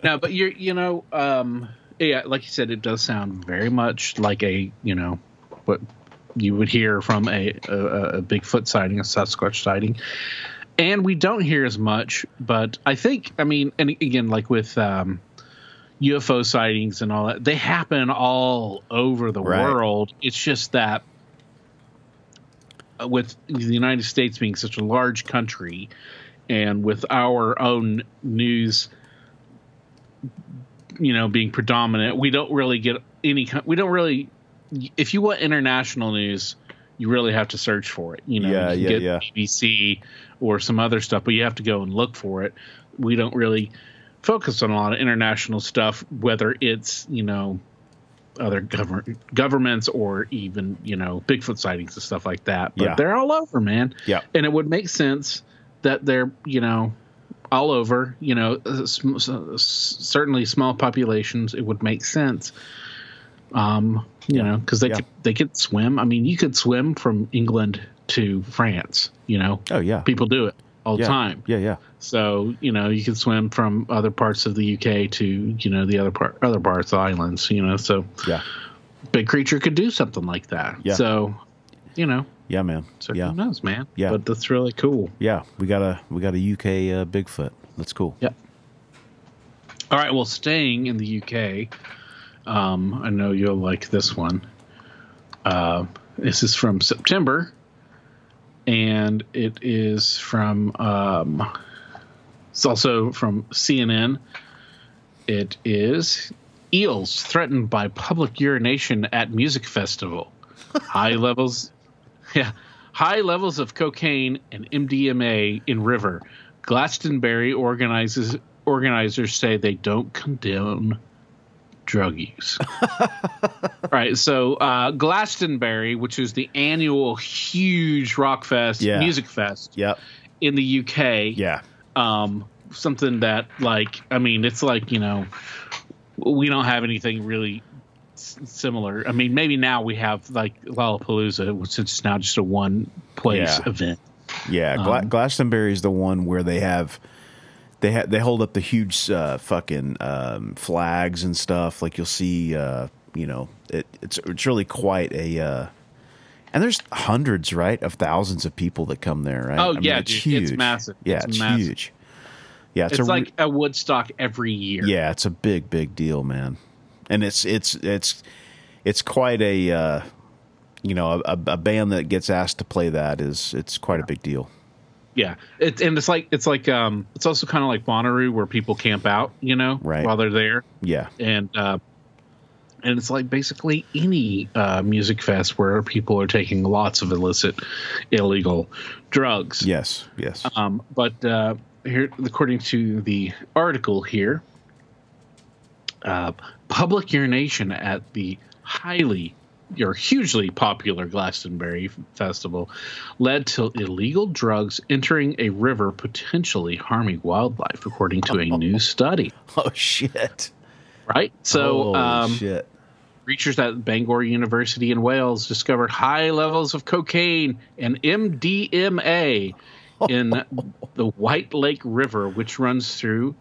No, but you're, you know, um, yeah, like you said, it does sound very much like a, you know, what you would hear from a, a, a Bigfoot sighting, a Sasquatch sighting, and we don't hear as much. But I think, I mean, and again, like with um, U F O sightings and all that, they happen all over the right. world. It's just that, with the United States being such a large country and with our own news, you know, being predominant, we don't really get any, we don't really, if you want international news, you really have to search for it. You know, yeah, you can yeah, get yeah. B B C or some other stuff, but you have to go and look for it. We don't really focus on a lot of international stuff, whether it's, you know, other govern- governments or even, you know, Bigfoot sightings and stuff like that. But yeah. they're all over, man. Yeah. And it would make sense that they're, you know, all over, you know, uh, sm- uh, certainly small populations. It would make sense, um, you yeah. know, because they, yeah. could, they could swim. I mean, you could swim from England to France, you know. Oh, yeah. People do it all the yeah. time. Yeah, yeah. So, you know, you can swim from other parts of the U K to, you know, the other part, other parts of the islands, you know, so yeah, big creature could do something like that. Yeah. So, you know, yeah, man. So yeah. who knows, man? Yeah. But that's really cool. Yeah. We got a, we got a U K uh, Bigfoot. That's cool. Yeah. All right. Well, staying in the U K, um, I know you'll like this one. Uh, this is from September and it is from, um, it's also from C N N. It is eels threatened by public urination at music festival. High levels, yeah, high levels of cocaine and M D M A in river. Glastonbury organizes organizers say they don't condone drug use. Right, so uh, Glastonbury, which is the annual huge rock fest, yeah. music fest, yep. in the U K, yeah. Um, something that, like, I mean, it's like, you know, we don't have anything really s- similar. I mean, maybe now we have like Lollapalooza, which is now just a one place yeah. event. Yeah, Gla- um, Glastonbury is the one where they have they ha- they hold up the huge uh, fucking um, flags and stuff. Like you'll see, uh, you know, it, it's it's really quite a. Uh, And there's hundreds, right, of thousands of people that come there, right? Oh, I yeah, mean, it's dude, huge. It's massive. Yeah, it's, it's massive. huge. Yeah, it's, it's a like re- a Woodstock every year. Yeah, it's a big, big deal, man. And it's it's it's it's quite a uh, you know a, a band that gets asked to play that is it's quite a big deal. Yeah, it, and it's like it's like um, it's also kind of like Bonnaroo where people camp out, you know, right. while they're there. Yeah, and uh, and it's like basically any uh, music fest where people are taking lots of illicit, illegal drugs. Yes, yes. Um, but uh, here, according to the article here, uh, public urination at the highly your hugely popular Glastonbury Festival led to illegal drugs entering a river, potentially harming wildlife, according to a oh. new study. Oh, shit. Right? So, oh, um, shit. Researchers at Bangor University in Wales discovered high levels of cocaine and M D M A oh. in the White Lake River, which runs through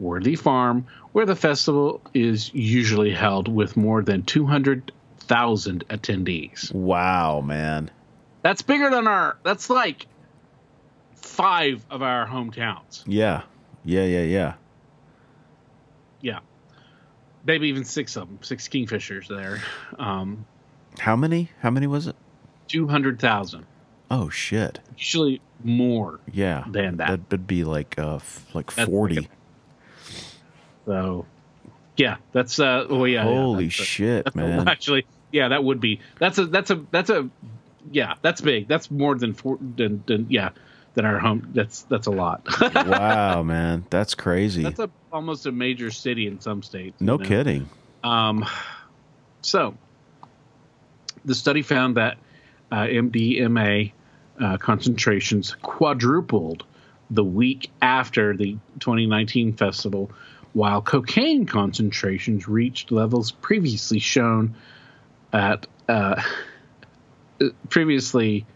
Worthy Farm, where the festival is usually held with more than two hundred thousand attendees. Wow, man, that's bigger than our that's like five of our hometowns. Yeah, yeah, yeah, yeah, yeah. Maybe even six of them, six Kingfishers there. Um, how many? How many was it? Two hundred thousand. Oh shit! Usually more. Yeah, than that. That would be like uh, like that's forty. Like a, so, yeah, that's uh. Oh yeah. Holy yeah, shit, a, man! A, actually. Yeah, that would be that's a that's a that's a yeah, that's big. That's more than four than, than yeah, than our home. That's that's a lot. Wow, man. That's crazy. That's a, almost a major city in some states. No you know? kidding. Um so the study found that uh, M D M A uh, concentrations quadrupled the week after the twenty nineteen festival, while cocaine concentrations reached levels previously shown at uh, previously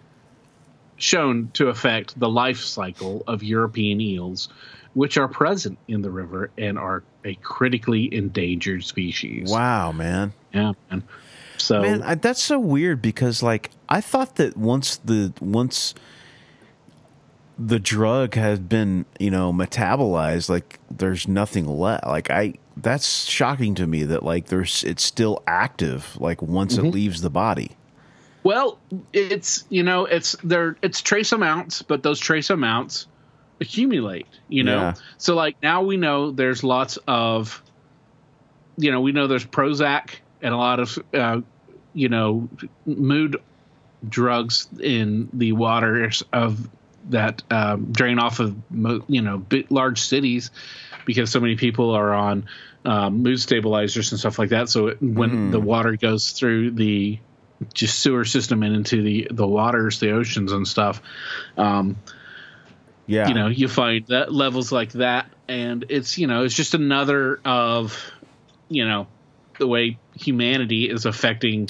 shown to affect the life cycle of European eels, which are present in the river and are a critically endangered species. Wow, man. Yeah, man. So man, I, that's so weird because, like, I thought that once the once the drug had been, you know, metabolized, like, there's nothing left. Like, I. That's shocking to me that like there's it's still active like once mm-hmm. it leaves the body. Well, it's you know it's there it's trace amounts, but those trace amounts accumulate. You know, yeah. So like now we know there's lots of you know we know there's Prozac and a lot of uh, you know mood drugs in the waters of that um, drain off of you know big, large cities. Because so many people are on um, mood stabilizers and stuff like that. So it, when mm. the water goes through the just sewer system and into the, the waters, the oceans and stuff, um, yeah, you know, you find that levels like that. And it's, you know, it's just another of, you know, the way humanity is affecting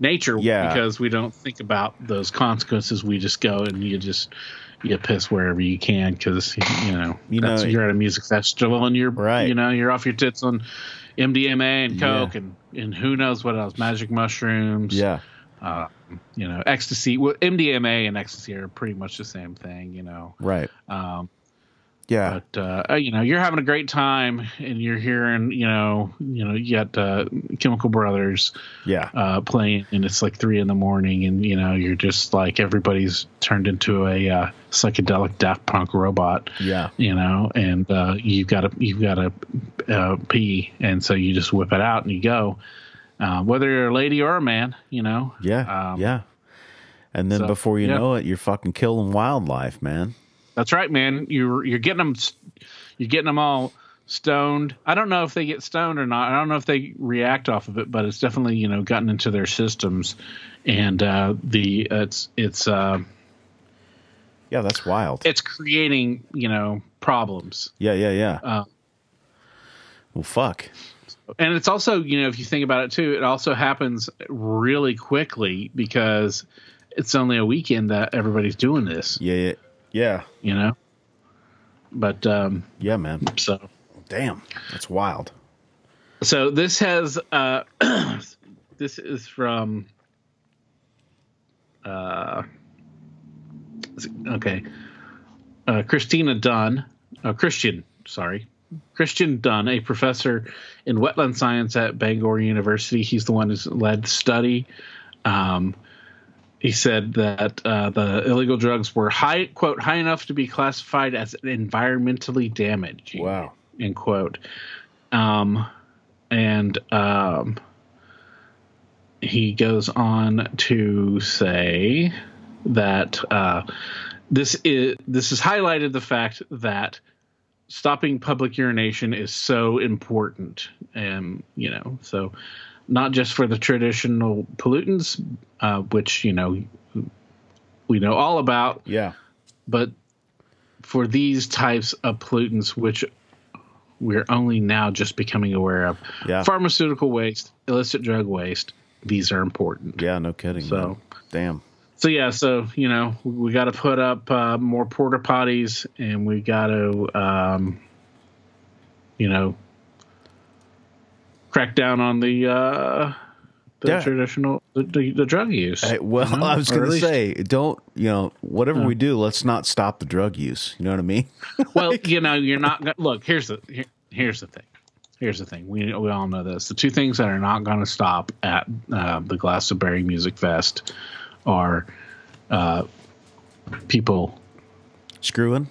nature yeah. because we don't think about those consequences. We just go and you just – you piss wherever you can because, you know, you that's, know, you're at a music festival and you're, right. you know, you're off your tits on M D M A and coke yeah. and, and who knows what else, magic mushrooms. Yeah. Uh, you know, ecstasy. Well, M D M A and ecstasy are pretty much the same thing, you know. Right. Um, yeah. But, uh, you know, you're having a great time and you're hearing, you know, you know, you got uh, Chemical Brothers yeah. uh, playing and it's like three in the morning and, you know, you're just like everybody's turned into a uh, psychedelic Daft Punk robot. Yeah. You know, and uh, you've got to you've got to uh, pee. And so you just whip it out and you go, uh, whether you're a lady or a man, you know. Yeah. Um, yeah. And then so, before you yeah. know it, you're fucking killing wildlife, man. That's right, man. You're you're getting them, you're getting them all stoned. I don't know if they get stoned or not. I don't know if they react off of it, but it's definitely you know gotten into their systems, and uh, the uh, it's it's uh, yeah, that's wild. It's creating you know problems. Yeah, yeah, yeah. Uh, well, fuck. And it's also you know if you think about it too, it also happens really quickly because it's only a weekend that everybody's doing this. Yeah, yeah. Yeah. You know? But, um, yeah, man. So, damn, that's wild. So, this has, uh, this is from, uh, okay, uh, Christina Dunn uh, Christian, sorry, Christian Dunn, a professor in wetland science at Bangor University. He's the one who's led the study. Um, he said that uh, the illegal drugs were high, quote, high enough to be classified as environmentally damaging. Wow. End quote. Um, and um, he goes on to say that uh, this is this has highlighted the fact that stopping public urination is so important. And, you know, so not just for the traditional pollutants, uh, which, you know, we know all about. Yeah. But for these types of pollutants, which we're only now just becoming aware of, yeah. Pharmaceutical waste, illicit drug waste. These are important. Yeah. No kidding. So man. Damn. So, yeah, so, you know, we got to put up uh, more porta potties, and we got to, um, you know, crack down on the uh, the yeah. traditional the, the drug use. Hey, well, you know? I was going to say, don't, you know, whatever uh, we do, let's not stop the drug use. You know what I mean? Well, you know, you're not going to look, here's the here, here's the thing. Here's the thing. We we all know this. The two things that are not going to stop at uh, the Glastonbury Music Fest are uh, people screwing?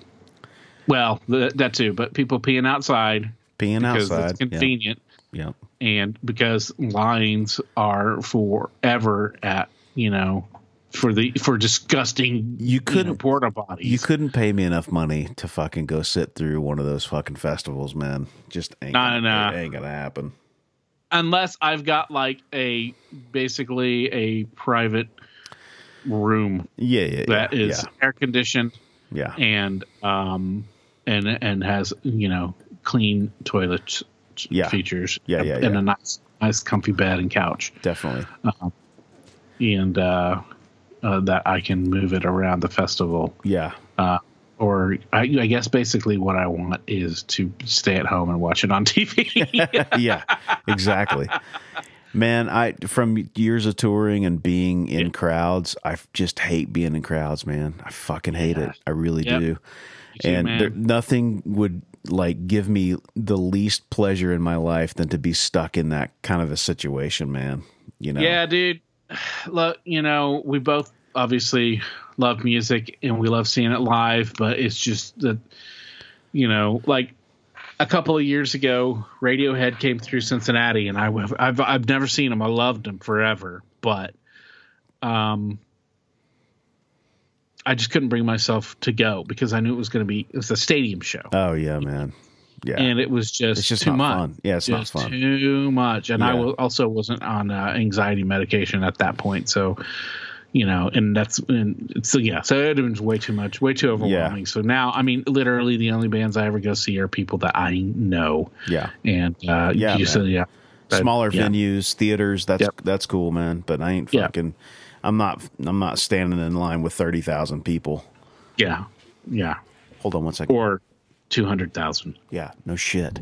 Well, th- that too, but people peeing outside. Peeing because outside. It's convenient. Yeah. yeah. And because lines are forever at, you know, for the for disgusting you couldn't porta potties. You couldn't pay me enough money to fucking go sit through one of those fucking festivals, man. Just ain't nah, gonna, nah. It ain't gonna happen. Unless I've got like a basically a private room yeah, yeah that yeah, is yeah. air conditioned yeah and um and and has you know clean toilet yeah. features yeah yeah and yeah. a nice nice comfy bed and couch definitely uh, and uh, uh that I can move it around the festival yeah uh or I, I guess basically what I want is to stay at home and watch it on T V. Yeah, exactly. Man, I from years of touring and being in yep. crowds, I just hate being in crowds, man. I fucking hate yeah. it. I really yep. do. Too, and there, nothing would like give me the least pleasure in my life than to be stuck in that kind of a situation, man. You know? Yeah, dude. Look, you know, we both obviously love music and we love seeing it live, but it's just that, you know, like. A couple of years ago, Radiohead came through Cincinnati, and I, I've I've never seen them. I loved them forever, but um, I just couldn't bring myself to go because I knew it was going to be it was a stadium show. Oh yeah, man, yeah. And it was just, it's just too much. Fun. Yeah, it's just not fun. Too much, and yeah. I w- also wasn't on uh, anxiety medication at that point, so. You know, and that's and so yeah. So it was way too much, way too overwhelming. Yeah. So now, I mean, literally the only bands I ever go see are people that I know. Yeah, and uh, yeah, you said, yeah, but, smaller yeah. venues, theaters. That's yep. that's cool, man. But I ain't fucking. Yep. I'm not. I'm not standing in line with thirty thousand people. Yeah, yeah. Hold on one second. Or two hundred thousand. Yeah. No shit.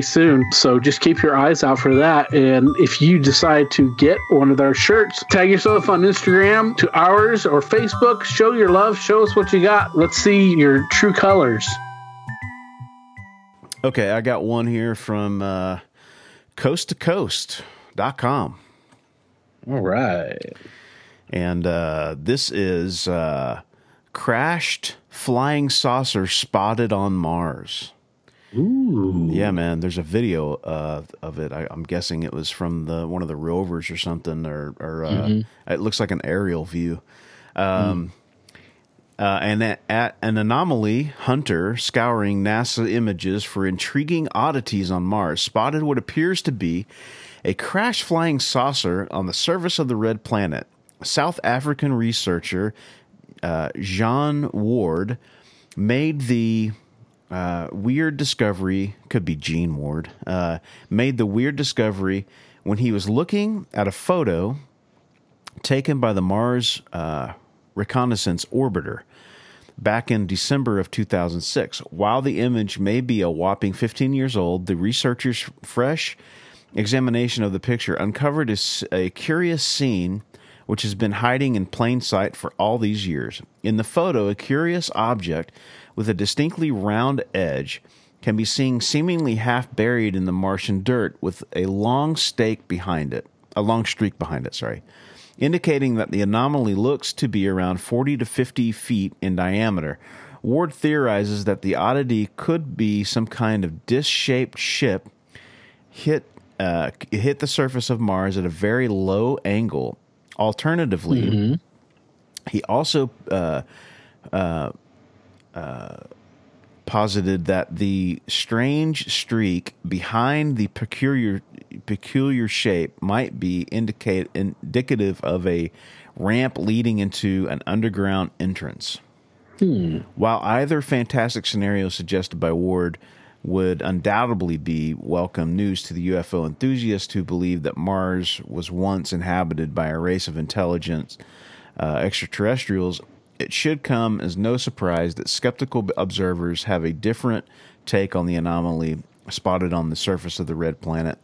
soon, so just keep your eyes out for that. And if you decide to get one of their shirts, tag yourself on Instagram to ours or Facebook. Show your love. Show us what you got. Let's see your true colors. Okay, I got one here from uh, coast to coast dot com. All right. And uh, this is uh, Crashed Flying Saucer Spotted on Mars. Ooh. Yeah, man. There's a video uh, of it. I, I'm guessing it was from the one of the rovers or something, or, or uh, mm-hmm. it looks like an aerial view. Um, mm. uh, and at, at an anomaly hunter scouring NASA images for intriguing oddities on Mars spotted what appears to be a crashed flying saucer on the surface of the red planet. South African researcher uh, Jean Ward made the Uh, weird discovery, could be Jean Ward, uh, made the weird discovery when he was looking at a photo taken by the Mars uh, Reconnaissance Orbiter back in December of two thousand six. While the image may be a whopping fifteen years old, the researcher's fresh examination of the picture uncovered a, a curious scene which has been hiding in plain sight for all these years. In the photo, a curious object with a distinctly round edge can be seen seemingly half buried in the Martian dirt with a long stake behind it, a long streak behind it, sorry, indicating that the anomaly looks to be around forty to fifty feet in diameter. Ward theorizes that the oddity could be some kind of disc-shaped ship hit, uh, hit the surface of Mars at a very low angle. Alternatively, mm-hmm. he also uh, uh, uh, posited that the strange streak behind the peculiar peculiar shape might be indicate indicative of a ramp leading into an underground entrance. Hmm. While either fantastic scenario suggested by Ward would undoubtedly be welcome news to the U F O enthusiasts who believe that Mars was once inhabited by a race of intelligent uh, extraterrestrials, it should come as no surprise that skeptical observers have a different take on the anomaly spotted on the surface of the red planet.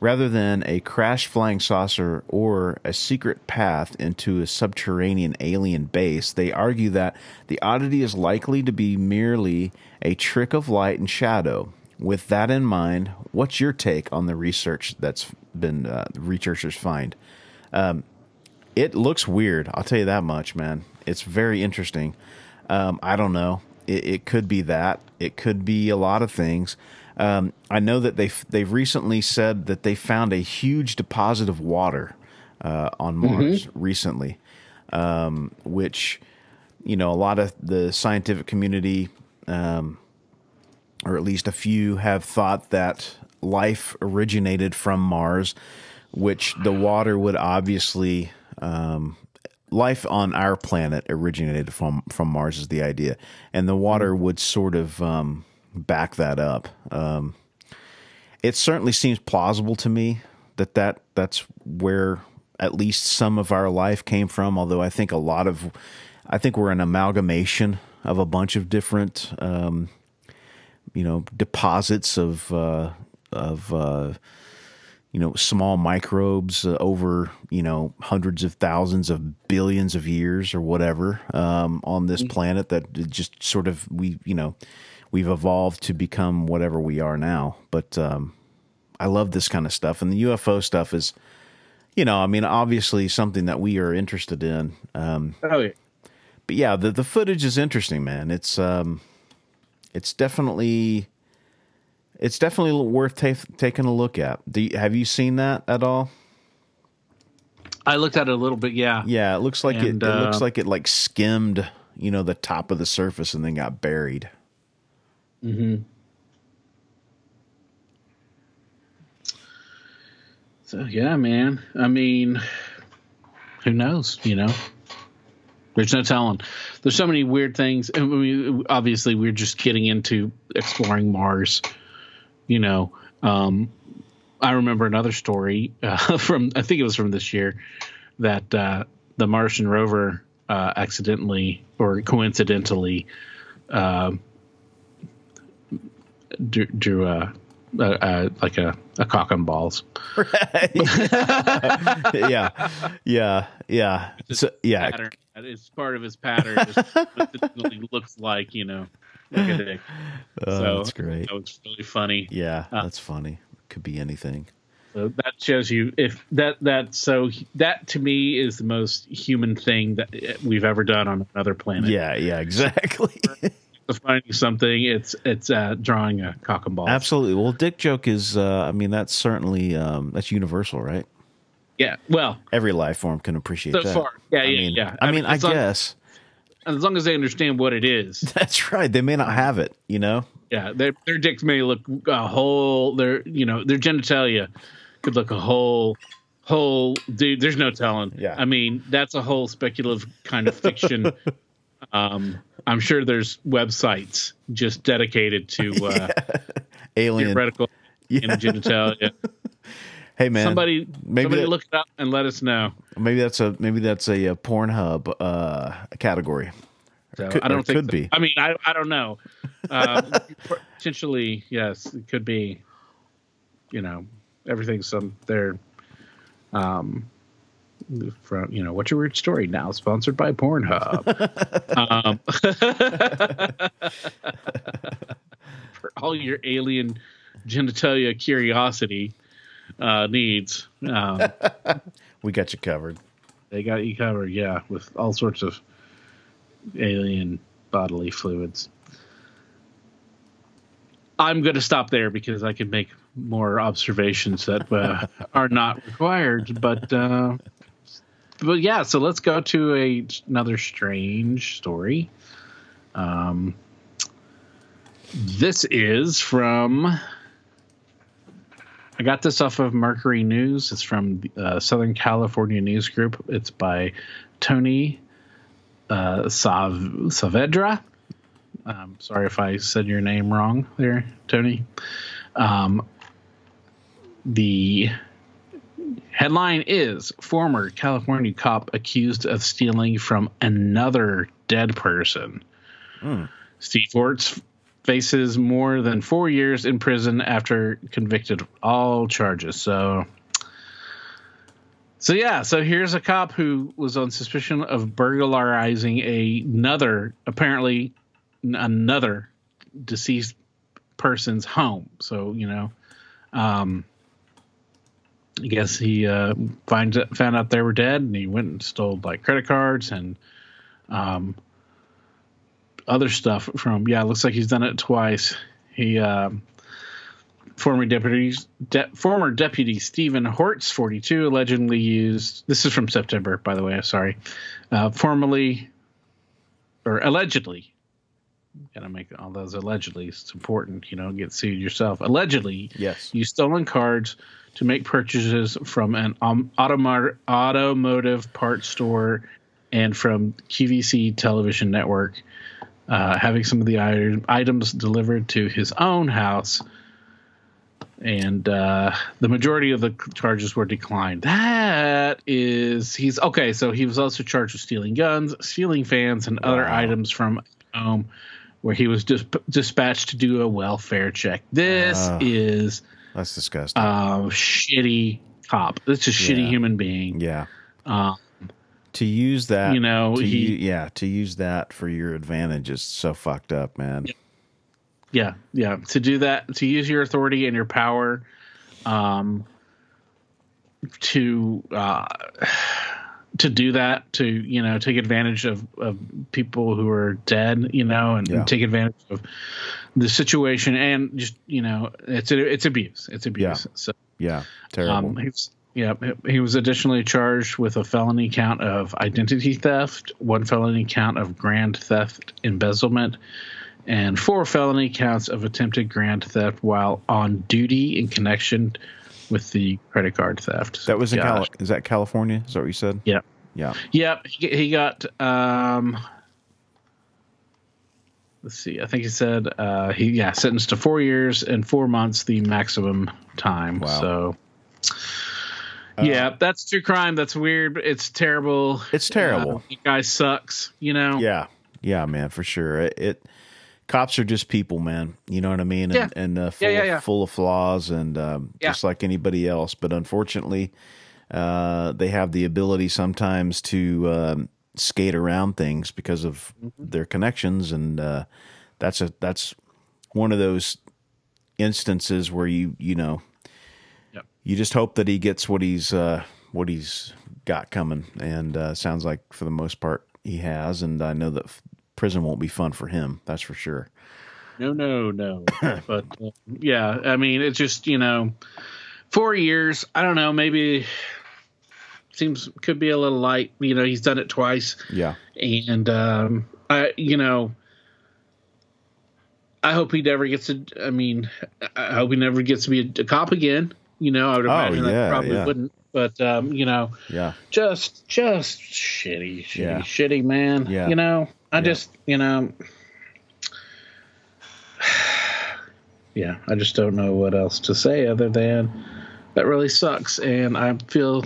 Rather than a crashed flying saucer or a secret path into a subterranean alien base, they argue that the oddity is likely to be merely a trick of light and shadow. With that in mind, what's your take on the research that's been uh, researchers find? Um, it looks weird. I'll tell you that much, man. It's very interesting. Um, I don't know. It, it could be that. It could be a lot of things. Um, I know that they've, they've recently said that they found a huge deposit of water uh, on Mars mm-hmm. recently, um, which, you know, a lot of the scientific community, um, or at least a few, have thought that life originated from Mars, which the water would obviously... Um, life on our planet originated from, from Mars is the idea, and the water would sort of... Um, back that up. Um, it certainly seems plausible to me that, that that's where at least some of our life came from, although I think a lot of, I think we're an amalgamation of a bunch of different, um, you know, deposits of, uh, of uh, you know, small microbes uh, over, you know, hundreds of thousands of billions of years or whatever um, on this planet that just sort of, we, you know, we've evolved to become whatever we are now. But um, I love this kind of stuff. And the U F O stuff is, you know, I mean, obviously something that we are interested in. Um, oh, yeah. But yeah, the, the footage is interesting, man. It's um, it's definitely it's definitely worth ta- taking a look at. Do you, have you seen that at all? I looked at it a little bit, yeah. Yeah, it looks like and, it, uh, it looks like it like skimmed, you know, the top of the surface and then got buried. Hmm. So yeah, man. I mean, who knows? You know, there's no telling. There's so many weird things. I mean, obviously, we're just getting into exploring Mars. You know, um, I remember another story uh, from I think it was from this year that uh, the Martian rover uh, accidentally or coincidentally. Uh, Do, do uh, uh, uh, like a, a cock and balls. Right. yeah, yeah, yeah. It's so, yeah, pattern. It's part of his pattern. Just what it looks like, you know. Like a dick. Oh, so, that's great. That was really funny. Yeah, uh, that's funny. Could be anything. So that shows you if that that so that to me is the most human thing that we've ever done on another planet. Yeah, yeah, exactly. Finding something, it's it's uh, drawing a cock and balls. Absolutely. Well, dick joke is, uh, I mean, that's certainly um, that's universal, right? Yeah. Well, every life form can appreciate so that. So far, yeah, I yeah, mean, yeah. I mean, I, mean, I guess long, as long as they understand what it is. That's right. They may not have it, you know. Yeah, their their dicks may look a whole. Their you know their genitalia could look a whole whole dude. There's no telling. Yeah. I mean, that's a whole speculative kind of fiction. um. I'm sure there's websites just dedicated to uh, yeah. alien theoretical yeah. genitalia. Hey man, somebody maybe somebody that, look it up and let us know. Maybe that's a maybe that's a, a Pornhub uh, category. So, could, I don't think could so. be. I mean, I I don't know. Uh, potentially, yes, it could be. You know, everything's some there. Um, From you know, what's your weird story now? Sponsored by Pornhub. um, for all your alien genitalia curiosity uh, needs, um, we got you covered. They got you covered, yeah, with all sorts of alien bodily fluids. I'm going to stop there because I could make more observations that uh, are not required, but. Uh, But yeah, so let's go to a, another strange story. Um, this is from, I got this off of Mercury News. It's from uh, Southern California News Group. It's by Tony uh, Saav- Saavedra. Um, sorry if I said your name wrong there, Tony. Um, the... Headline is, former California cop accused of stealing from another dead person. Mm. Steve Hortz faces more than four years in prison after convicted of all charges. So, so yeah, so here's a cop who was on suspicion of burglarizing a, another, apparently another deceased person's home. So, you know, um, I guess he uh, finds found out they were dead, and he went and stole like credit cards and um, other stuff from. Yeah, it looks like he's done it twice. He uh, former deputy de- former deputy Stephen Hortz, forty-two, allegedly used. This is from September, by the way. I'm sorry. Uh, formerly or allegedly. Gotta make all those allegedly. It's important, you know. Get sued yourself. Allegedly, yes. You stolen cards to make purchases from an um, automo- automotive parts store and from Q V C television network, uh, having some of the item, items delivered to his own house. And uh, the majority of the charges were declined. That is, he's okay. So he was also charged with stealing guns, stealing fans, and wow. other items from home, where he was dis- dispatched to do a welfare check. This uh. is. That's disgusting. Uh, shitty cop. That's a shitty yeah. human being. Yeah. Um, to use that, you know, to he, u- yeah, to use that for your advantage is so fucked up, man. Yeah. yeah, yeah. To do that, to use your authority and your power, um, to uh, to do that, to you know, take advantage of, of people who are dead, you know, and, yeah. and take advantage of. The situation and just you know it's it's abuse it's abuse yeah, so yeah terrible um, he was, yeah he was additionally charged with a felony count of identity theft, one felony count of grand theft embezzlement, and four felony counts of attempted grand theft while on duty in connection with the credit card theft. That was in Cal- is that California? Is that what you said? Yeah, yeah, yeah. He, he got. Um, Let's see. I think he said uh, he yeah sentenced to four years and four months, the maximum time. Wow. So uh, yeah, that's true crime. That's weird. It's terrible. It's terrible. Uh, the guy sucks. You know. Yeah. Yeah, man, for sure. It, it cops are just people, man. You know what I mean? And, yeah. and uh, full, yeah, yeah, yeah. full of flaws and um, yeah. just like anybody else. But unfortunately, uh, they have the ability sometimes to. Um, skate around things because of mm-hmm. their connections, and uh, that's a that's one of those instances where you you know yep. you just hope that he gets what he's uh, what he's got coming, and uh, sounds like for the most part he has. And I know that f- prison won't be fun for him. That's for sure. No, no, no. But uh, yeah, I mean, it's just, you know, four years. I don't know. Maybe seems could be a little light. You know, he's done it twice. Yeah. And um, I, you know, I hope he never gets to. I mean, I hope he never gets to be a, a cop again. You know, I would imagine oh, yeah, that probably yeah. wouldn't. But um, you know, yeah, just just shitty, shitty, yeah. shitty man. Yeah. You know, I yeah. just, you know. Yeah, I just don't know what else to say other than that really sucks, and I feel,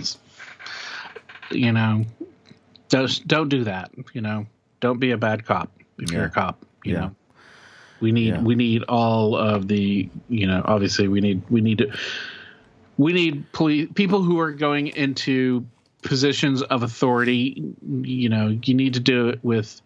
you know, don't don't do that. You know, don't be a bad cop if yeah. you're a cop. You yeah. know, we need yeah. we need all of the, you know, obviously we need we need we need police, people who are going into positions of authority. You know, you need to do it with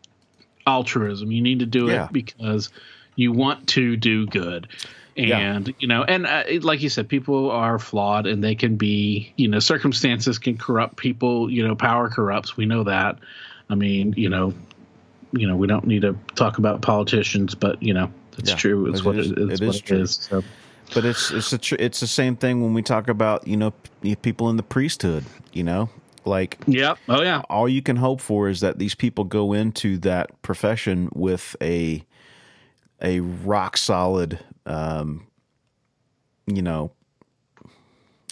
altruism. You need to do yeah. it because you want to do good. And, yeah. you know, and uh, like you said, people are flawed and they can be, you know, circumstances can corrupt people, you know, power corrupts. We know that. I mean, you know, you know, we don't need to talk about politicians, but, you know, it's yeah. true. It's, it's what it is. It is, what it is so. But it's, it's, a tr- it's the same thing when we talk about, you know, p- people in the priesthood, you know, like, yeah, oh yeah. all you can hope for is that these people go into that profession with a, a rock solid, um, you know,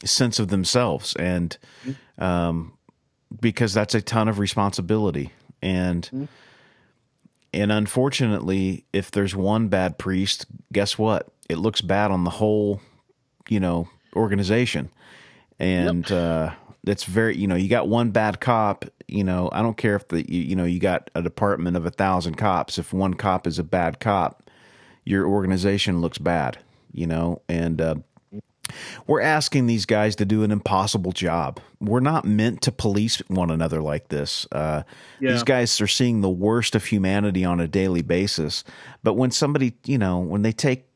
sense of themselves. And, um, because that's a ton of responsibility. And, mm-hmm. and unfortunately, if there's one bad priest, guess what? It looks bad on the whole, you know, organization. And, yep. uh, that's very, you know, you got one bad cop, you know, I don't care if the, you, you know, you got a department of a thousand cops. If one cop is a bad cop, your organization looks bad, you know, and uh, we're asking these guys to do an impossible job. We're not meant to police one another like this. Uh, yeah. These guys are seeing the worst of humanity on a daily basis. But when somebody, you know, when they take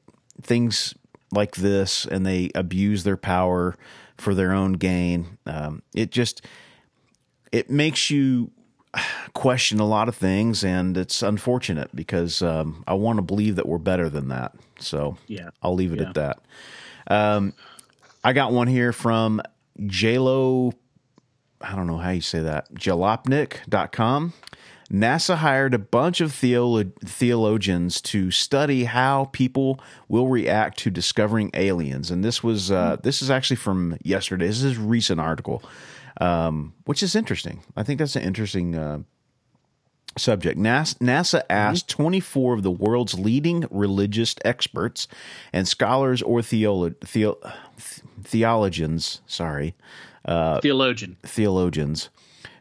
things like this and they abuse their power for their own gain, um, it just, it makes you question a lot of things, and it's unfortunate because um, I want to believe that we're better than that. So yeah. I'll leave it yeah. at that. Um, I got one here from J L O. I don't know how you say that. Jalopnik dot com. NASA hired a bunch of theolo- theologians to study how people will react to discovering aliens. And this was uh, mm-hmm. this is actually from yesterday. This is a recent article. Um, which is interesting. I think that's an interesting uh, subject. NASA, NASA asked mm-hmm. twenty-four of the world's leading religious experts and scholars or theolo- theo- theologians, sorry, uh, theologian theologians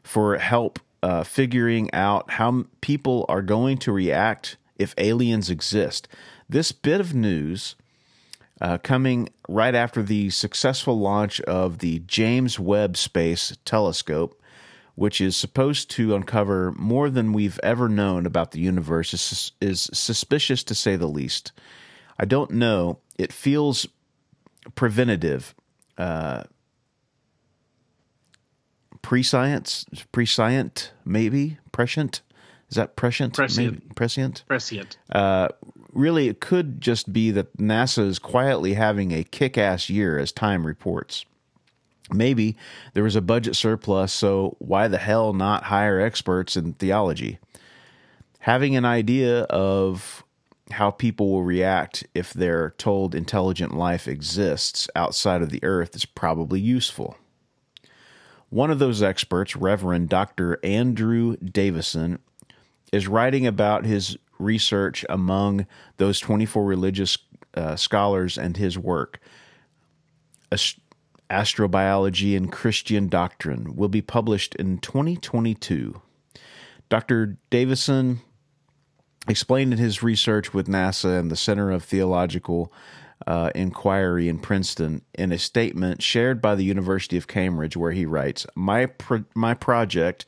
for help uh, figuring out how people are going to react if aliens exist. This bit of news. Uh, coming right after the successful launch of the James Webb Space Telescope, which is supposed to uncover more than we've ever known about the universe, is, is suspicious to say the least. I don't know. It feels preventative. Uh, pre-science? Pre-scient, maybe? Prescient? Is that prescient? Prescient. Maybe? Prescient? Prescient. Uh, really, it could just be that NASA is quietly having a kick-ass year, as Time reports. Maybe there was a budget surplus, so why the hell not hire experts in theology? Having an idea of how people will react if they're told intelligent life exists outside of the Earth is probably useful. One of those experts, Reverend Doctor Andrew Davison, is writing about his research among those twenty-four religious uh, scholars and his work. Ast- Astrobiology and Christian Doctrine will be published in twenty twenty-two. Doctor Davison explained in his research with NASA and the Center of Theological uh, Inquiry in Princeton in a statement shared by the University of Cambridge, where he writes, My, pro- my project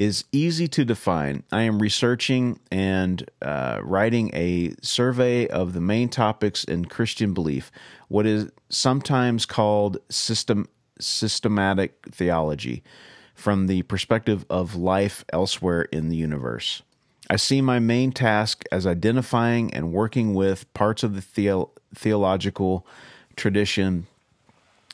is easy to define. I am researching and uh, writing a survey of the main topics in Christian belief, what is sometimes called system systematic theology, from the perspective of life elsewhere in the universe. I see my main task as identifying and working with parts of the theo- theological tradition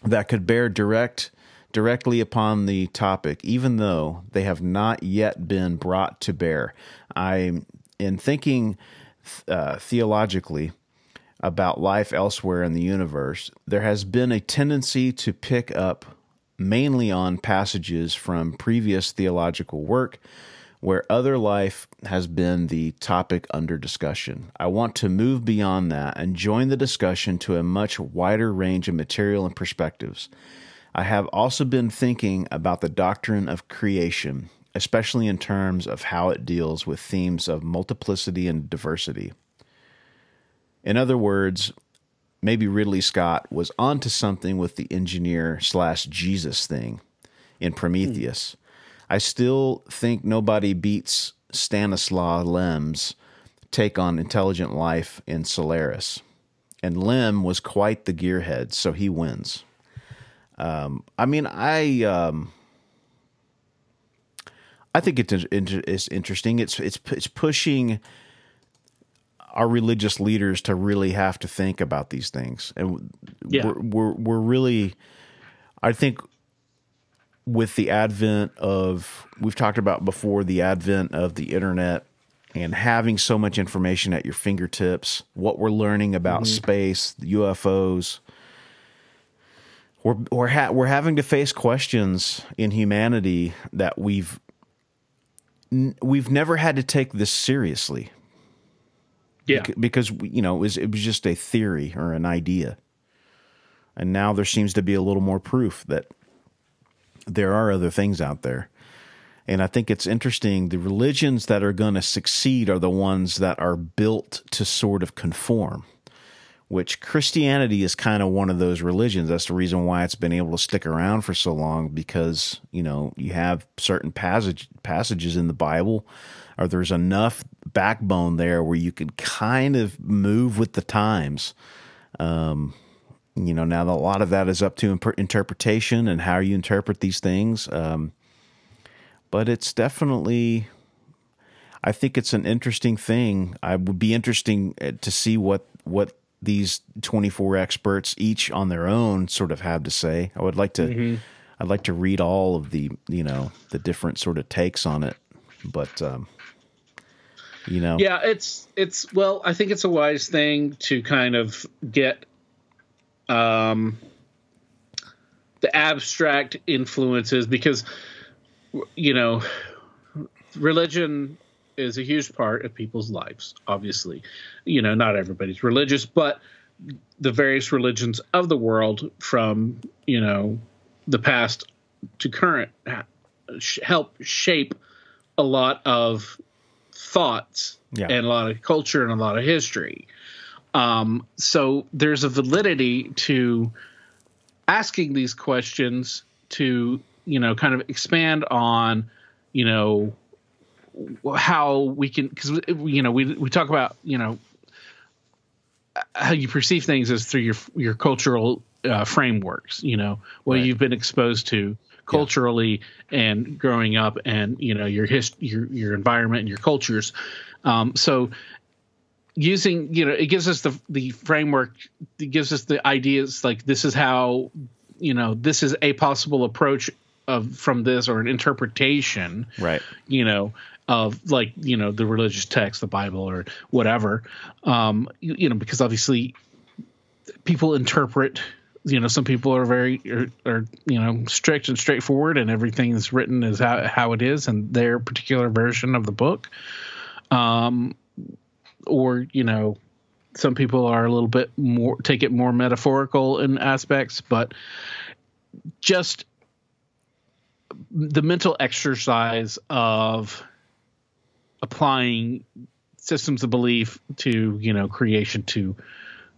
that could bear direct directly upon the topic, even though they have not yet been brought to bear. I, in thinking uh, theologically about life elsewhere in the universe, there has been a tendency to pick up mainly on passages from previous theological work where other life has been the topic under discussion. I want to move beyond that and join the discussion to a much wider range of material and perspectives. I have also been thinking about the doctrine of creation, especially in terms of how it deals with themes of multiplicity and diversity. In other words, maybe Ridley Scott was onto something with the engineer slash Jesus thing in Prometheus. Mm. I still think nobody beats Stanislaw Lem's take on intelligent life in Solaris. And Lem was quite the gearhead, so he wins. Um, I mean, I um, I think it's it's interesting. It's it's it's pushing our religious leaders to really have to think about these things, and yeah. we're, we're we're really, I think, with the advent of we've talked about before the advent of the internet and having so much information at your fingertips, what we're learning about mm-hmm. space, U F Os. We're we're, ha- we're having to face questions in humanity that we've n- we've never had to take this seriously. Yeah, Bec- because you know it was, it was just a theory or an idea, and now there seems to be a little more proof that there are other things out there. And I think it's interesting. The religions that are going to succeed are the ones that are built to sort of conform. Which Christianity is kind of one of those religions. That's the reason why it's been able to stick around for so long, because, you know, you have certain passage, passages in the Bible, or there's enough backbone there where you could kind of move with the times. Um, you know, now a lot of that is up to imp- interpretation and how you interpret these things. Um, but it's definitely... I think it's an interesting thing. I would be interesting to see what... what these twenty-four experts, each on their own, sort of have to say. I would like to, mm-hmm. I'd like to read all of the, you know, the different sort of takes on it. But, um, you know, yeah, it's, it's, well, I think it's a wise thing to kind of get, um, the abstract influences, because, you know, religion is a huge part of people's lives, obviously. You know, not everybody's religious, but the various religions of the world from, you know, the past to current help shape a lot of thoughts yeah. and a lot of culture and a lot of history. Um, so there's a validity to asking these questions to, you know, kind of expand on, you know, how we can, because, you know, we we talk about, you know, how you perceive things is through your your cultural uh, frameworks, you know, what right. you've been exposed to culturally yeah. and growing up, and, you know, your hist- your your environment and your cultures. Um, so using, you know, it gives us the the framework, it gives us the ideas, like this is how, you know, this is a possible approach of from this, or an interpretation, right? You know, of, like, you know, the religious text, the Bible or whatever, um, you, you know, because obviously people interpret, you know, some people are very, are, are, you know, strict and straightforward, and everything that's written is how, how it is in their particular version of the book. Um, or, you know, some people are a little bit more, take it more metaphorical in aspects, but just the mental exercise of applying systems of belief to, you know, creation, to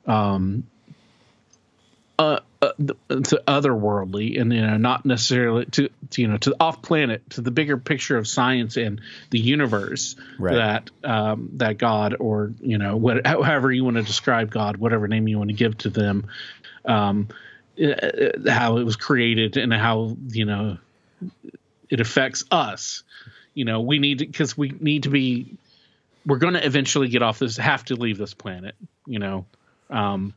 um, uh, uh, to otherworldly, and you know, not necessarily to, to you know to off planet, to the bigger picture of science and the universe, right. that um, that God, or you know what, however you want to describe God, whatever name you want to give to them, um, how it was created and how you know it affects us. You know, we need because we need to be. We're going to eventually get off this, have to leave this planet. You know. Um,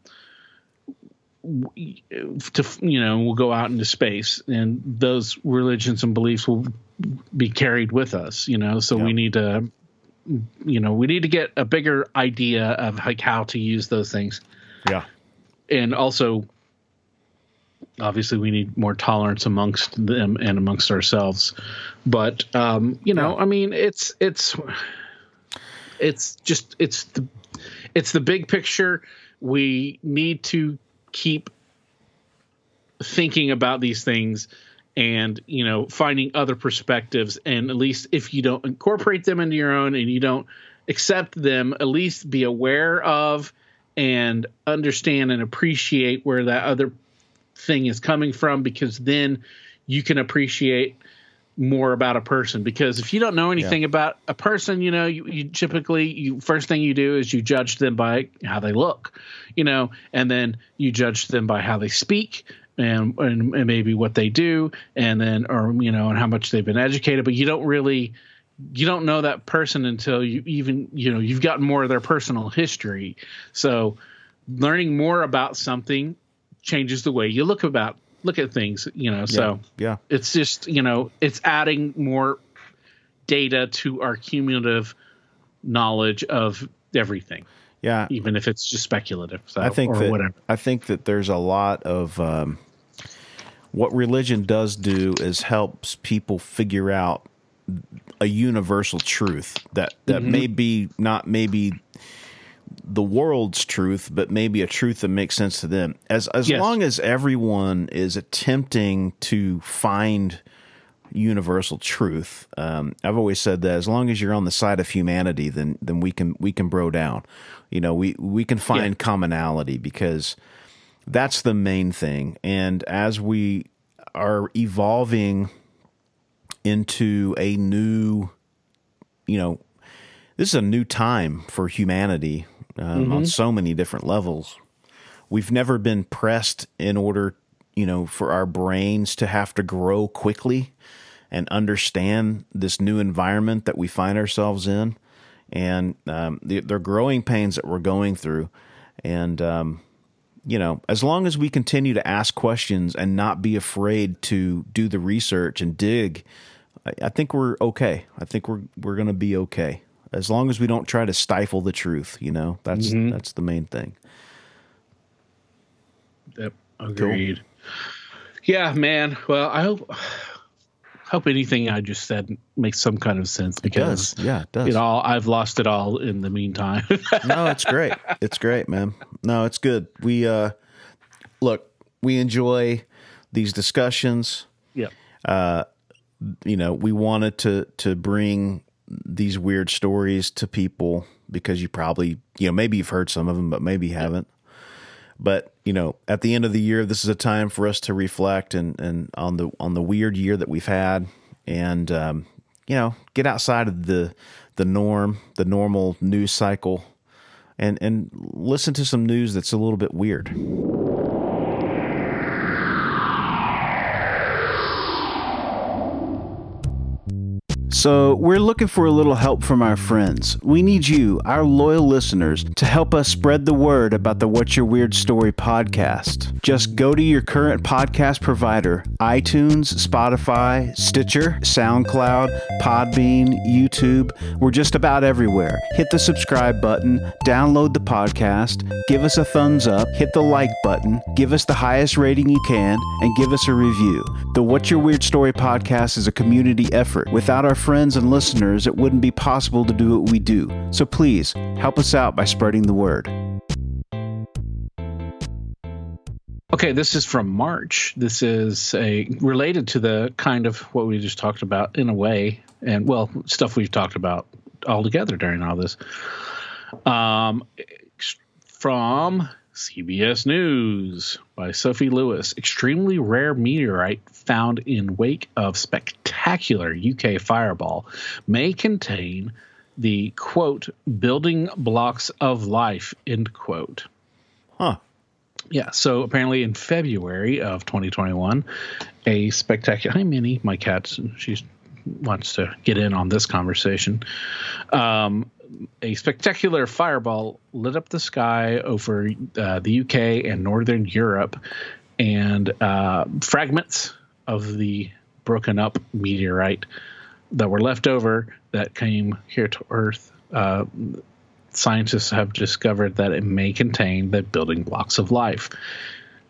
to you know we'll go out into space, and those religions and beliefs will be carried with us, you know so yeah. we need to you know we need to get a bigger idea of like how to use those things, yeah and also obviously we need more tolerance amongst them and amongst ourselves. But um you know yeah. I mean, it's it's it's just it's the it's the big picture. We need to keep thinking about these things and, you know, finding other perspectives. And at least if you don't incorporate them into your own and you don't accept them, at least be aware of and understand and appreciate where that other thing is coming from, because then you can appreciate more about a person. Because if you don't know anything yeah. about a person, you know, you, you typically you first thing you do is you judge them by how they look, you know, and then you judge them by how they speak and, and, and maybe what they do, and then, or, you know, and how much they've been educated. But you don't really, you don't know that person until you even, you know, you've gotten more of their personal history. So learning more about something changes the way you look about look at things, you know, so yeah, yeah. It's just, you know, it's adding more data to our cumulative knowledge of everything. Yeah. Even if it's just speculative. So, I think or that, whatever. I think that there's a lot of, um, what religion does do is helps people figure out a universal truth that, that mm-hmm. may be not maybe the world's truth, but maybe a truth that makes sense to them. As as yes. long as everyone is attempting to find universal truth, um, I've always said that as long as you're on the side of humanity, then then we can we can bro down. You know, we we can find yeah. commonality, because that's the main thing. And as we are evolving into a new, you know, this is a new time for humanity. Um, mm-hmm. On so many different levels, we've never been pressed in order, you know, for our brains to have to grow quickly and understand this new environment that we find ourselves in, and um, the, the growing pains that we're going through. And um, you know, as long as we continue to ask questions and not be afraid to do the research and dig, I, I think we're okay. I think we're we're going to be okay. As long as we don't try to stifle the truth, you know, that's mm-hmm. that's the main thing. Yep, agreed. Cool. Yeah, man. Well, I hope hope anything I just said makes some kind of sense, because it does. Yeah, it does. It all I've lost it all in the meantime. No, it's great. It's great, man. No, it's good. We uh, look, we enjoy these discussions. Yeah. Uh, you know, we wanted to to bring these weird stories to people, because you probably, you know, maybe you've heard some of them, but maybe you haven't. But, you know, at the end of the year, this is a time for us to reflect and, and on the, on the weird year that we've had, and, um, you know, get outside of the, the norm, the normal news cycle, and, and listen to some news that's a little bit weird. So we're looking for a little help from our friends. We need you, our loyal listeners, to help us spread the word about the What's Your Weird Story podcast. Just go to your current podcast provider, iTunes, Spotify, Stitcher, SoundCloud, Podbean, YouTube. We're just about everywhere. Hit the subscribe button, download the podcast, give us a thumbs up, hit the like button, give us the highest rating you can, and give us a review. The What's Your Weird Story podcast is a community effort. Without our friends and listeners, it wouldn't be possible to do what we do. So please help us out by spreading the word. Okay, this is from March. This is a related to the kind of what we just talked about in a way, and well, stuff we've talked about all together during all this. Um, from C B S News by Sophie Lewis. Extremely rare meteorite found in wake of spectacular U K fireball may contain the, quote, building blocks of life, end quote. Huh. Yeah, so apparently in February of twenty twenty-one, a spectacular... Hi, Minnie, my cat. She wants to get in on this conversation. Um, a spectacular fireball lit up the sky over uh, the U K and northern Europe, and uh, fragments of the broken up meteorite that were left over that came here to Earth, uh, scientists have discovered that it may contain the building blocks of life.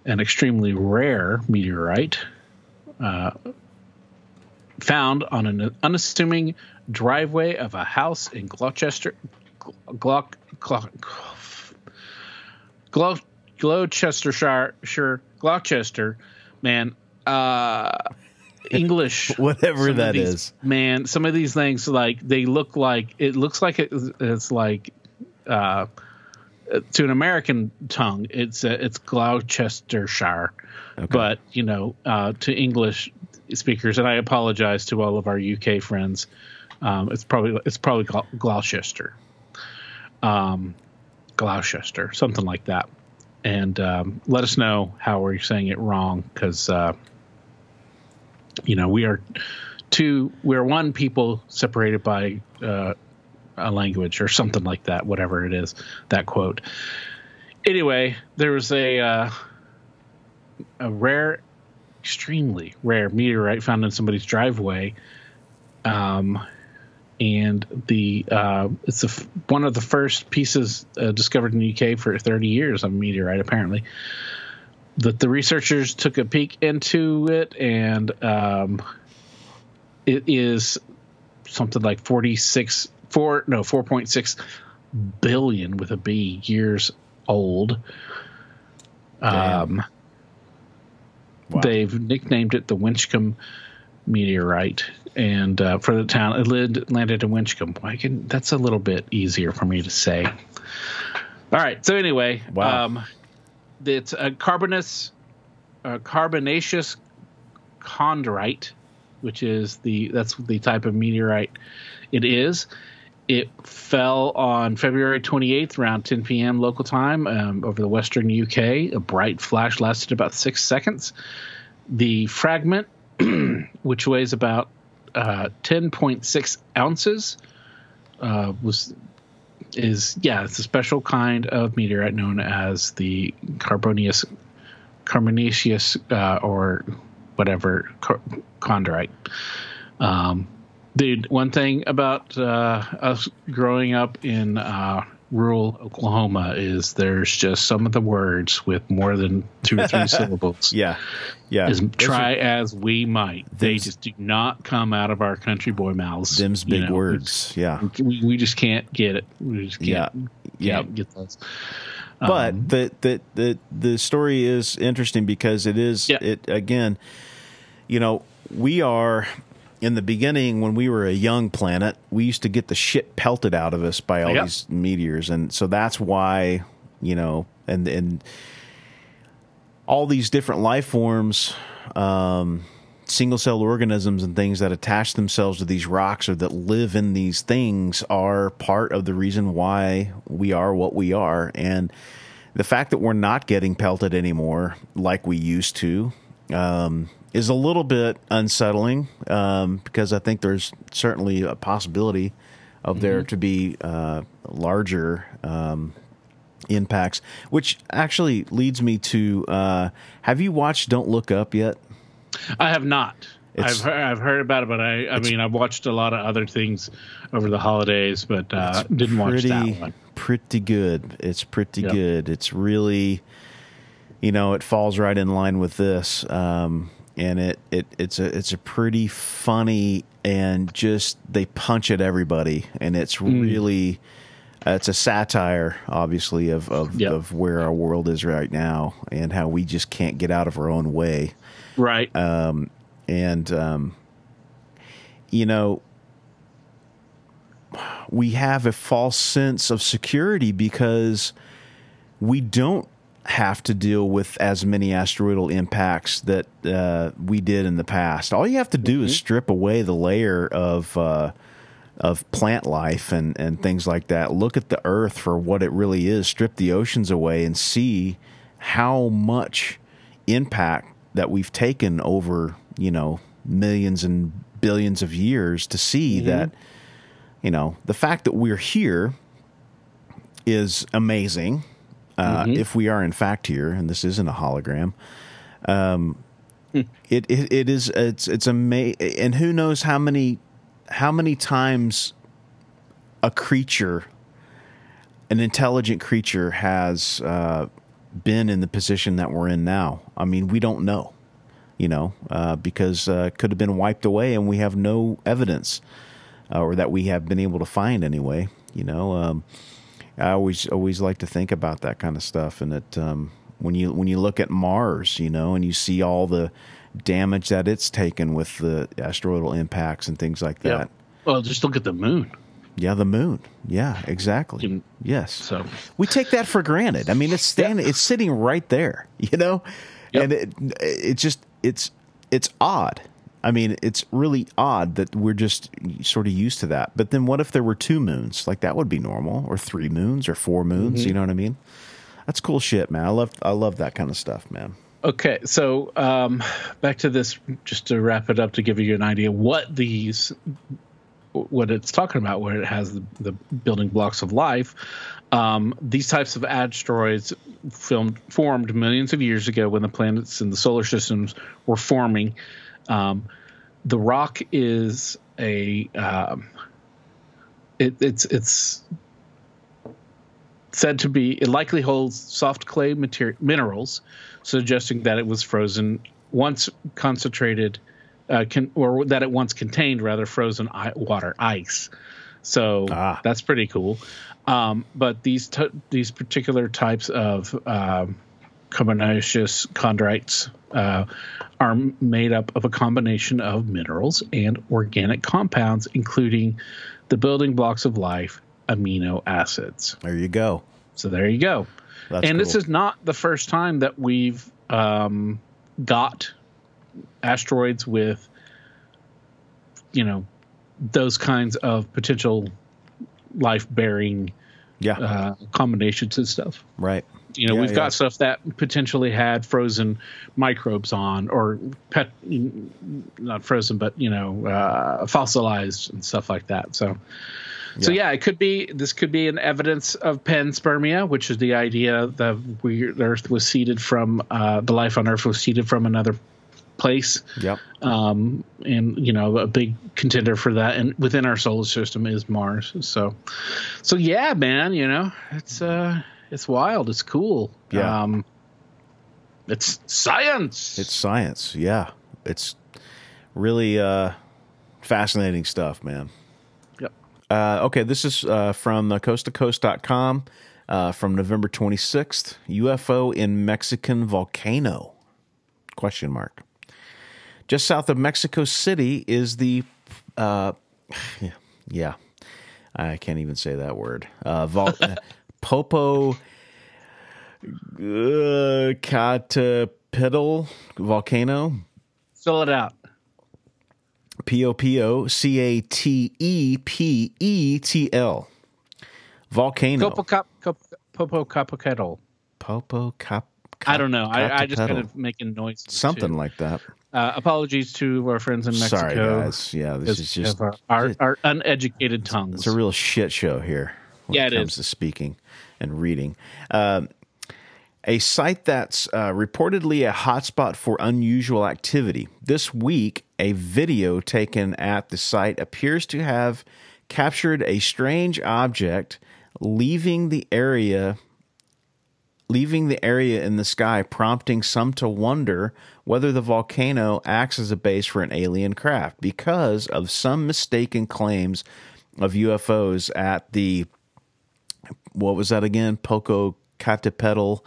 An extremely rare meteorite uh, found on an unassuming driveway of a house in Gloucester, Glo- Glo- Glo- Gloucestershire, sure, Gloucester, man, uh, English, whatever that these, is, man. Some of these things, like they look like it looks like it, it's like uh, to an American tongue, it's uh, it's Gloucestershire, okay. But you know, uh, to English speakers, and I apologize to all of our U K friends. Um, it's probably it's probably Gloucester, um, Gloucester, something like that. And um, let us know how we're saying it wrong, because uh, you know we are two, we're one people separated by uh, a language or something like that. Whatever it is, that quote. Anyway, there was a uh, a rare, extremely rare meteorite found in somebody's driveway. Um, and the uh, it's a, one of the first pieces uh, discovered in the U K for thirty years, a meteorite apparently. That the researchers took a peek into it, and um, it is something like forty-six, four, no, four point six billion with a B years old. Um, wow. They've nicknamed it the Winchcombe meteorite, and uh, for the town it landed, landed in Winchcombe. I can, that's a little bit easier for me to say. All right, so anyway, wow. um, it's a carbonous, uh, carbonaceous chondrite, which is the that's the type of meteorite it is. It fell on February twenty-eighth around ten p.m. local time um, over the western U K. A bright flash lasted about six seconds. The fragment, which weighs about uh, ten point six ounces, uh, was is yeah, it's a special kind of meteorite known as the carbonaceous, carbonaceous uh, or whatever car- chondrite. Um, dude, one thing about uh, us growing up in uh, rural Oklahoma is there's just some of the words with more than two or three syllables. Yeah. Yeah. As, try are, as we might. They just do not come out of our country boy mouths. Them's big know, words. We, yeah. We, we just can't get it. We just can't, yeah. can't yeah. get those. But um, the, the, the, the story is interesting because it is, yeah. it again, you know, we are. In the beginning, when we were a young planet, we used to get the shit pelted out of us by all yep. these meteors. And so that's why, you know, and and all these different life forms, um, single-cell organisms and things that attach themselves to these rocks or that live in these things are part of the reason why we are what we are. And the fact that we're not getting pelted anymore like we used to, um is a little bit unsettling um, because I think there's certainly a possibility of mm-hmm. there to be uh, larger um, impacts, which actually leads me to, uh, have you watched Don't Look Up yet? I have not. It's, I've heard, I've heard about it, but I, I mean, I've watched a lot of other things over the holidays, but uh, didn't pretty, watch that one. Pretty good. It's pretty yep. good. It's really, you know, it falls right in line with this. Um, And it, it it's a it's a pretty funny, and just they punch at everybody, and it's really mm. uh, it's a satire, obviously, of of, yep. of where our world is right now and how we just can't get out of our own way, right? Um, and um, you know, we have a false sense of security because we don't have to deal with as many asteroidal impacts that uh, we did in the past. All you have to do mm-hmm. is strip away the layer of uh, of plant life and, and things like that. Look at the Earth for what it really is. Strip the oceans away and see how much impact that we've taken over, you know, millions and billions of years to see mm-hmm. that, you know, the fact that we're here is amazing. Uh, mm-hmm. If we are in fact here, and this isn't a hologram, um, mm. it, it it is it's it's amazing. And who knows how many how many times a creature, an intelligent creature, has uh, been in the position that we're in now. I mean, we don't know, you know, uh, because uh, it could have been wiped away, and we have no evidence, uh, or that we have been able to find anyway. You know. Um, I always always like to think about that kind of stuff, and that um, when you when you look at Mars, you know, and you see all the damage that it's taken with the asteroidal impacts and things like that. Yeah. Well, just look at the moon. Yeah, the moon. Yeah, exactly. In, yes. So we take that for granted. I mean, it's standing, yeah. it's sitting right there, you know, yep. and it it just it's it's odd. I mean, it's really odd that we're just sort of used to that. But then what if there were two moons? Like, that would be normal, or three moons or four moons. Mm-hmm. You know what I mean? That's cool shit, man. I love I love that kind of stuff, man. Okay. So um, back to this, just to wrap it up, to give you an idea what these what it's talking about, where it has the, the building blocks of life. Um, these types of asteroids filmed, formed millions of years ago when the planets in the solar systems were forming. Um, the rock is a, um, it, it's, it's said to be, it likely holds soft clay material minerals, suggesting that it was frozen once concentrated, uh, can, or that it once contained rather frozen I- water ice. So ah. that's pretty cool. Um, but these, t- these particular types of, um, carbonaceous chondrites uh, are made up of a combination of minerals and organic compounds, including the building blocks of life, amino acids. There you go. So there you go. That's and cool. This is not the first time that we've um, got asteroids with, you know, those kinds of potential life-bearing yeah. uh, combinations and stuff. Right. You know, yeah, we've yeah. got stuff that potentially had frozen microbes on, or pet, not frozen, but, you know, uh, fossilized and stuff like that. So, yeah. so yeah, it could be, this could be an evidence of panspermia, which is the idea that we, the Earth was seeded from, uh, the life on Earth was seeded from another place. Yep. Um, and, you know, a big contender for that, and within our solar system, is Mars. So, so yeah, man, you know, it's, uh, it's wild. It's cool. Yeah. Um, it's science. It's science. Yeah. It's really uh, fascinating stuff, man. Yep. Uh, okay. This is uh, from coast to coast dot com uh, from November twenty-sixth. U F O in Mexican volcano? Question mark. Just south of Mexico City is the uh, yeah, yeah. I can't even say that word. Uh, volcano. Popocatépetl volcano. Spell it out. P O P O C A T E P E T L volcano. Popocatépetl. Popocatépetl. Popocatépetl. I don't know. I, I just kind of making noises. Something too. Like that. Uh, apologies to our friends in Mexico. Sorry, guys. Yeah, this is just our, our, our uneducated tongues. It's a real shit show here. When yeah, it, it comes is. To speaking and reading. Um, a site that's uh, reportedly a hotspot for unusual activity. This week, a video taken at the site appears to have captured a strange object leaving the area, leaving the area in the sky, prompting some to wonder whether the volcano acts as a base for an alien craft because of some mistaken claims of U F Os at the... What was that again? Popocatépetl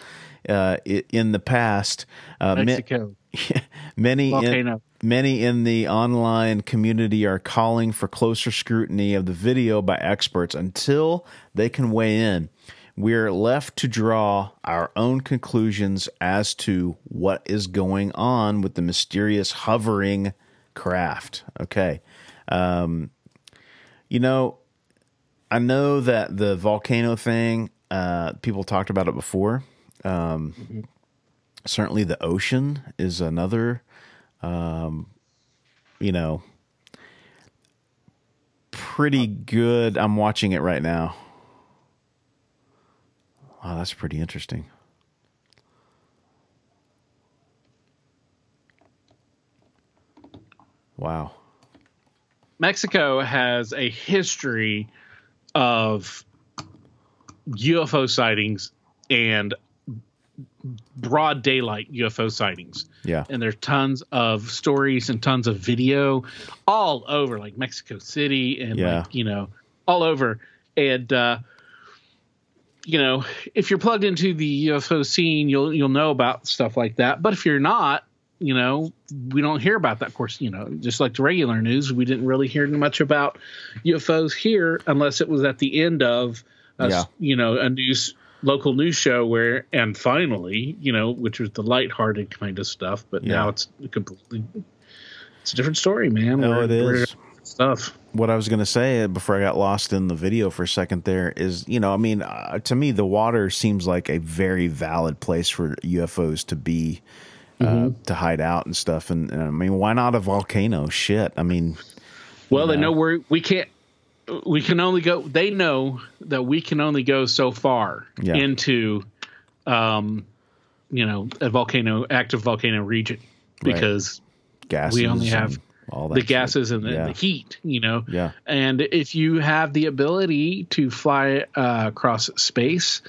uh, in the past. Uh, Mexico. Ma- many, in, many in the online community are calling for closer scrutiny of the video by experts until they can weigh in we're left to draw our own conclusions as to what is going on with the mysterious hovering craft. Okay. Um, you know, I know that the volcano thing, uh, people talked about it before. Um, mm-hmm. Certainly the ocean is another, um, you know, pretty good. I'm watching it right now. Wow, that's pretty interesting. Wow. Mexico has a history of U F O sightings and broad daylight U F O sightings. Yeah. And there's tons of stories and tons of video all over, like Mexico City and, yeah. like, you know, all over. And, uh, you know, if you're plugged into the U F O scene, you'll you'll know about stuff like that. But if you're not, you know, we don't hear about that. Of course, you know, just like the regular news, we didn't really hear much about U F Os here unless it was at the end of, a, yeah. you know, a news local news show where, and finally, you know, which was the lighthearted kind of stuff. But yeah. now it's completely, it's a different story, man. Oh, we're, it is. Stuff. What I was going to say before I got lost in the video for a second there is, you know, I mean, uh, to me, the water seems like a very valid place for U F Os to be, uh, mm-hmm. to hide out and stuff. And, and I mean, why not a volcano? Shit. I mean, well, you know. They know where we can't, we can only go, they know that we can only go so far yeah. into, um, you know, a volcano, active volcano region because right. gases we only have. And- All that the shit. gases and the, yeah. the heat, you know. Yeah. And if you have the ability to fly uh, across space,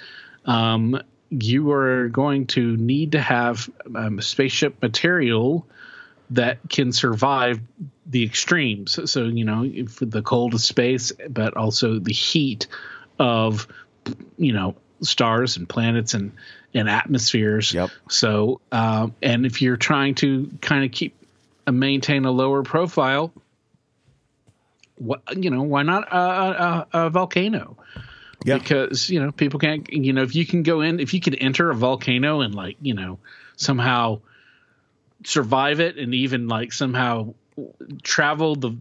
um, you are going to need to have um, spaceship material that can survive the extremes. So, you know, for the cold of space, but also the heat of, you know, stars and planets and, and atmospheres. Yep. So, um, and if you're trying to kind of keep, maintain a lower profile, what, you know, why not a, a, a volcano? Yeah. Because, you know, people can't, you know, if you can go in, if you could enter a volcano and, like, you know, somehow survive it and even, like, somehow travel the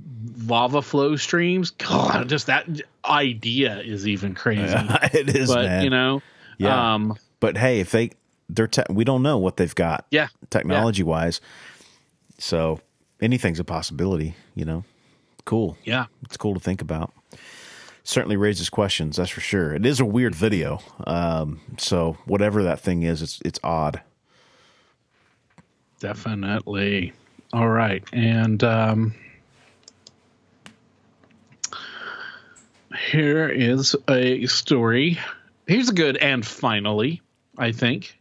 lava flow streams, God, just that idea is even crazy. Yeah, it is, but, man. You know. Yeah. Um, but, hey, if they, they're, te- we don't know what they've got yeah, technology-wise. Yeah. So anything's a possibility, you know. Cool. Yeah. It's cool to think about. Certainly raises questions, that's for sure. It is a weird video. Um, so whatever that thing is, it's it's odd. Definitely. All right. And um, here is a story. Here's a good and finally, I think.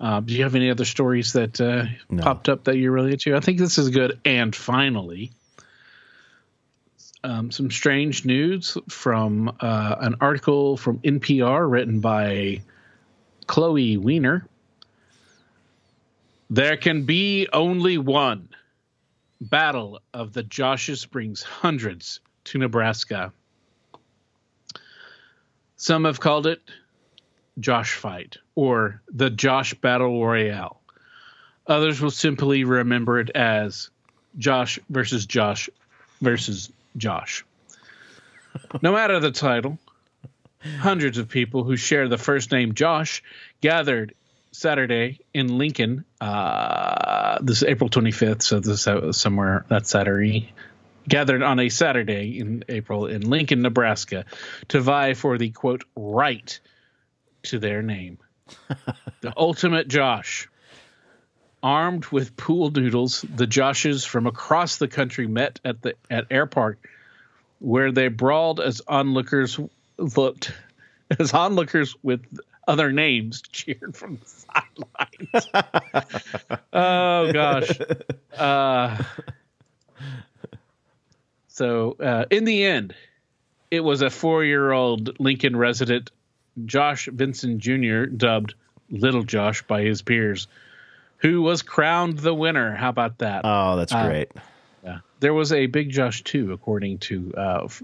Uh, do you have any other stories that uh, no. popped up that you're really into? I think this is good. And finally, um, some strange news from uh, an article from N P R written by Chloe Weiner. There can be only one. Battle of the Joshua brings hundreds to Nebraska. Some have called it Josh fight or the Josh battle royale. Others will simply remember it as Josh versus Josh versus Josh. No matter the title, hundreds of people who share the first name Josh gathered Saturday in Lincoln. Uh, this is April twenty-fifth. So this is somewhere that Saturday gathered on a Saturday in April in Lincoln, Nebraska to vie for the quote, right to their name. The ultimate Josh. Armed with pool noodles, the Joshes from across the country met at the at airport where they brawled as onlookers looked as onlookers with other names cheered from the sidelines. Oh gosh. Uh, so uh, in the end, it was a four-year-old Lincoln resident Josh Vinson Junior, dubbed Little Josh by his peers, who was crowned the winner. How about that? Oh, that's great. Uh, yeah. There was a Big Josh, too, according to uh, f-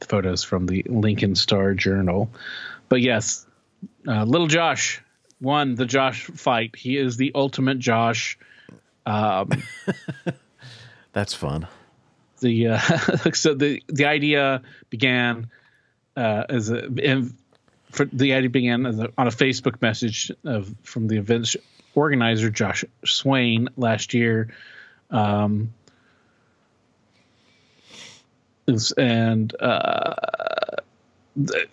photos from the Lincoln Star Journal. But yes, uh, Little Josh won the Josh fight. He is the ultimate Josh. Um, That's fun. The uh, so the the idea began uh, as a in, for the idea began as a, on a Facebook message of from the event's organizer Josh Swain last year. Um, and uh,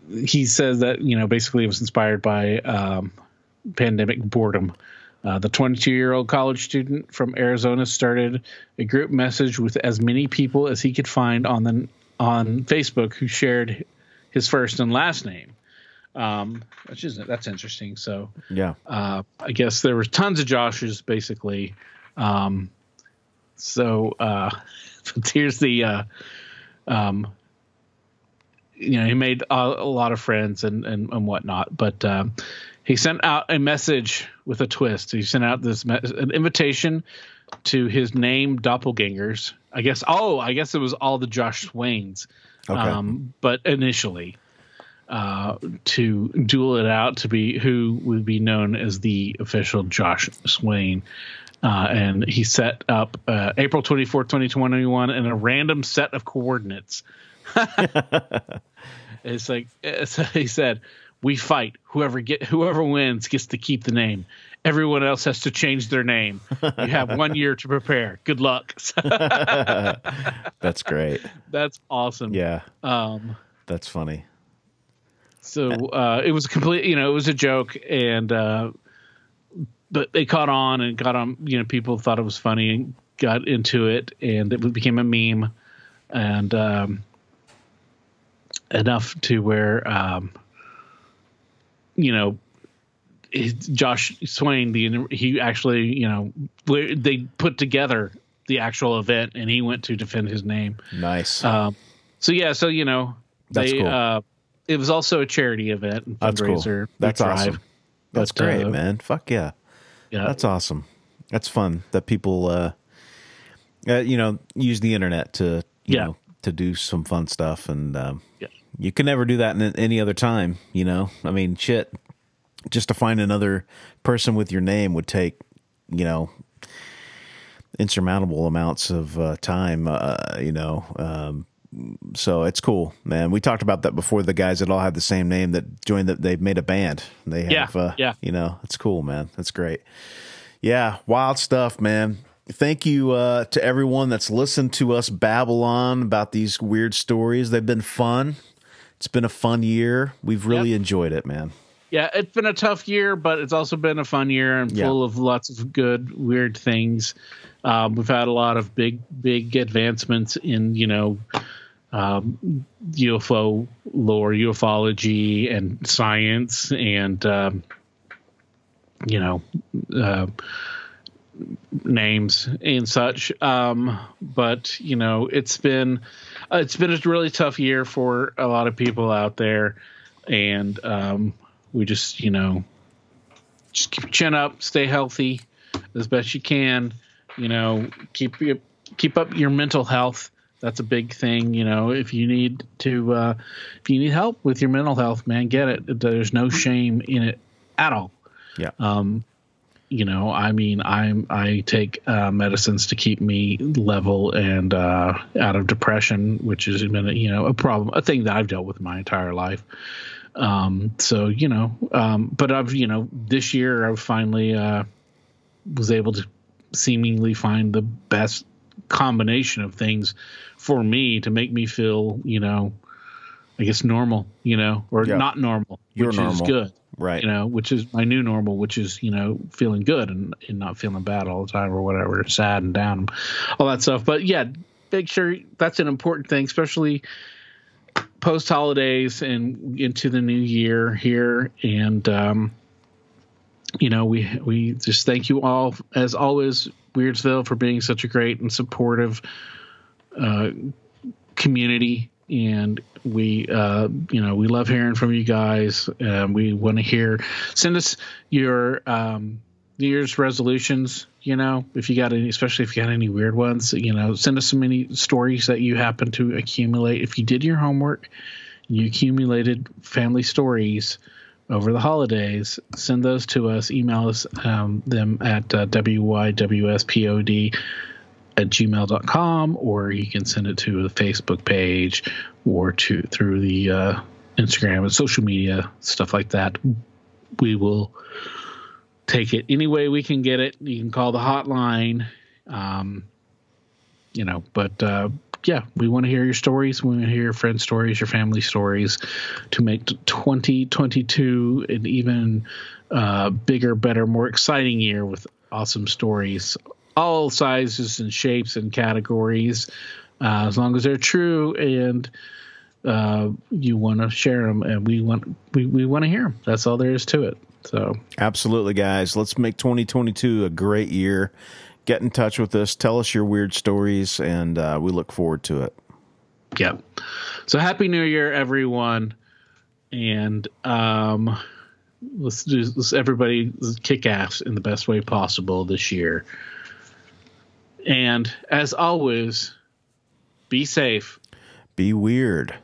he says that, you know, basically it was inspired by um, pandemic boredom. Uh, the twenty-two-year-old college student from Arizona started a group message with as many people as he could find on the on Facebook who shared his first and last name, um, which is that's interesting. So yeah, uh, I guess there was tons of Joshes basically. Um, so uh, here's the, uh, um, you know, he made a, a lot of friends and and, and whatnot, but. Uh, He sent out a message with a twist. He sent out this me- an invitation to his name doppelgangers. I guess. Oh, I guess it was all the Josh Swains. Okay. Um, but initially uh, to duel it out to be who would be known as the official Josh Swain. Uh, and he set up uh, April twenty-fourth, twenty twenty-one in a random set of coordinates. It's like it's, he said. We fight. Whoever get whoever wins gets to keep the name. Everyone else has to change their name. You have one year to prepare. Good luck. That's great. That's awesome. Yeah. Um, that's funny. So uh, it was a complete, you know, it was a joke, and uh, but they caught on and got on. You know, people thought it was funny and got into it, and it became a meme, and um, enough to where. Um, You know, Josh Swain, the he actually, you know, they put together the actual event, and he went to defend his name. Nice. Um, so yeah, so you know, that's they, cool. Uh, it was also a charity event. And that's cool. That's awesome. That's but, great, uh, man. Fuck yeah. Yeah. That's awesome. That's fun that people, uh, uh you know, use the internet to, you yeah. know, to do some fun stuff and. Um, yeah. You can never do that in any other time, you know? I mean, shit, just to find another person with your name would take, you know, insurmountable amounts of uh, time, uh, you know? Um, so it's cool, man. We talked about that before. The guys that all have the same name that joined, that they've made a band. They have, yeah, uh, yeah. you know, it's cool, man. That's great. Yeah, wild stuff, man. Thank you uh, to everyone that's listened to us babble on about these weird stories. They've been fun. It's been a fun year. We've really yep. enjoyed it, man. Yeah, it's been a tough year, but it's also been a fun year and full yeah. of lots of good, weird things. Um, we've had a lot of big, big advancements in, you know, um, U F O lore, ufology, and science, and, um, you know, uh, names and such. Um, but you know, it's been, uh, it's been a really tough year for a lot of people out there. And, um, we just, you know, just keep your chin up, stay healthy as best you can, you know, keep your, keep up your mental health. That's a big thing. You know, if you need to, uh, if you need help with your mental health, man, get it. There's no shame in it at all. Yeah. Um, You know, I mean, I'm I take uh, medicines to keep me level and uh, out of depression, which has been, you know, a problem, a thing that I've dealt with my entire life. Um, so, you know, um, but I've, you know, this year I've finally uh, was able to seemingly find the best combination of things for me to make me feel, you know, I guess normal, you know, or yeah. not normal, You're which normal. Is good. Right. You know, which is my new normal, which is, you know, feeling good and, and not feeling bad all the time or whatever, sad and down, all that stuff. But yeah, make sure that's an important thing, especially post holidays and into the new year here. And, um, you know, we, we just thank you all as always, Weirdsville, for being such a great and supportive, uh, community. And we, uh, you know, we love hearing from you guys. Um, we want to hear, send us your um, New Year's resolutions, you know, if you got any, especially if you got any weird ones, you know, send us so many stories that you happen to accumulate. If you did your homework, you accumulated family stories over the holidays, send those to us. Email us um, them at uh, w y w s pod at gmail dot com, or you can send it to the Facebook page or to through the uh, Instagram and social media, stuff like that. We will take it any way we can get it. You can call the hotline, um, you know, but uh, yeah, we want to hear your stories. We want to hear your friends' stories, your family stories, to make twenty twenty-two an even uh, bigger, better, more exciting year with awesome stories, all sizes and shapes and categories, uh, as long as they're true and uh, you want to share them, and we want we, we want to hear them. That's all there is to it. So absolutely, guys, let's make twenty twenty-two a great year. Get in touch with us. Tell us your weird stories, and uh, we look forward to it. Yep. So happy New Year, everyone, and um, let's do let's everybody kick ass in the best way possible this year. And as always, be safe. Be weird.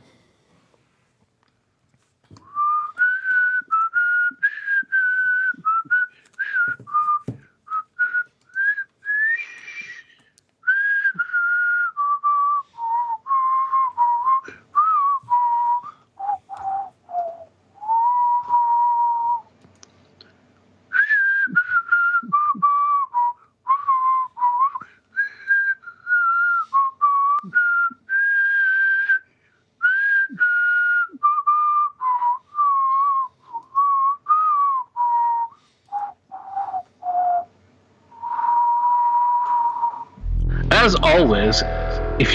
As always, if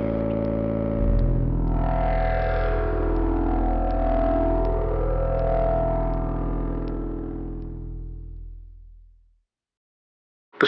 The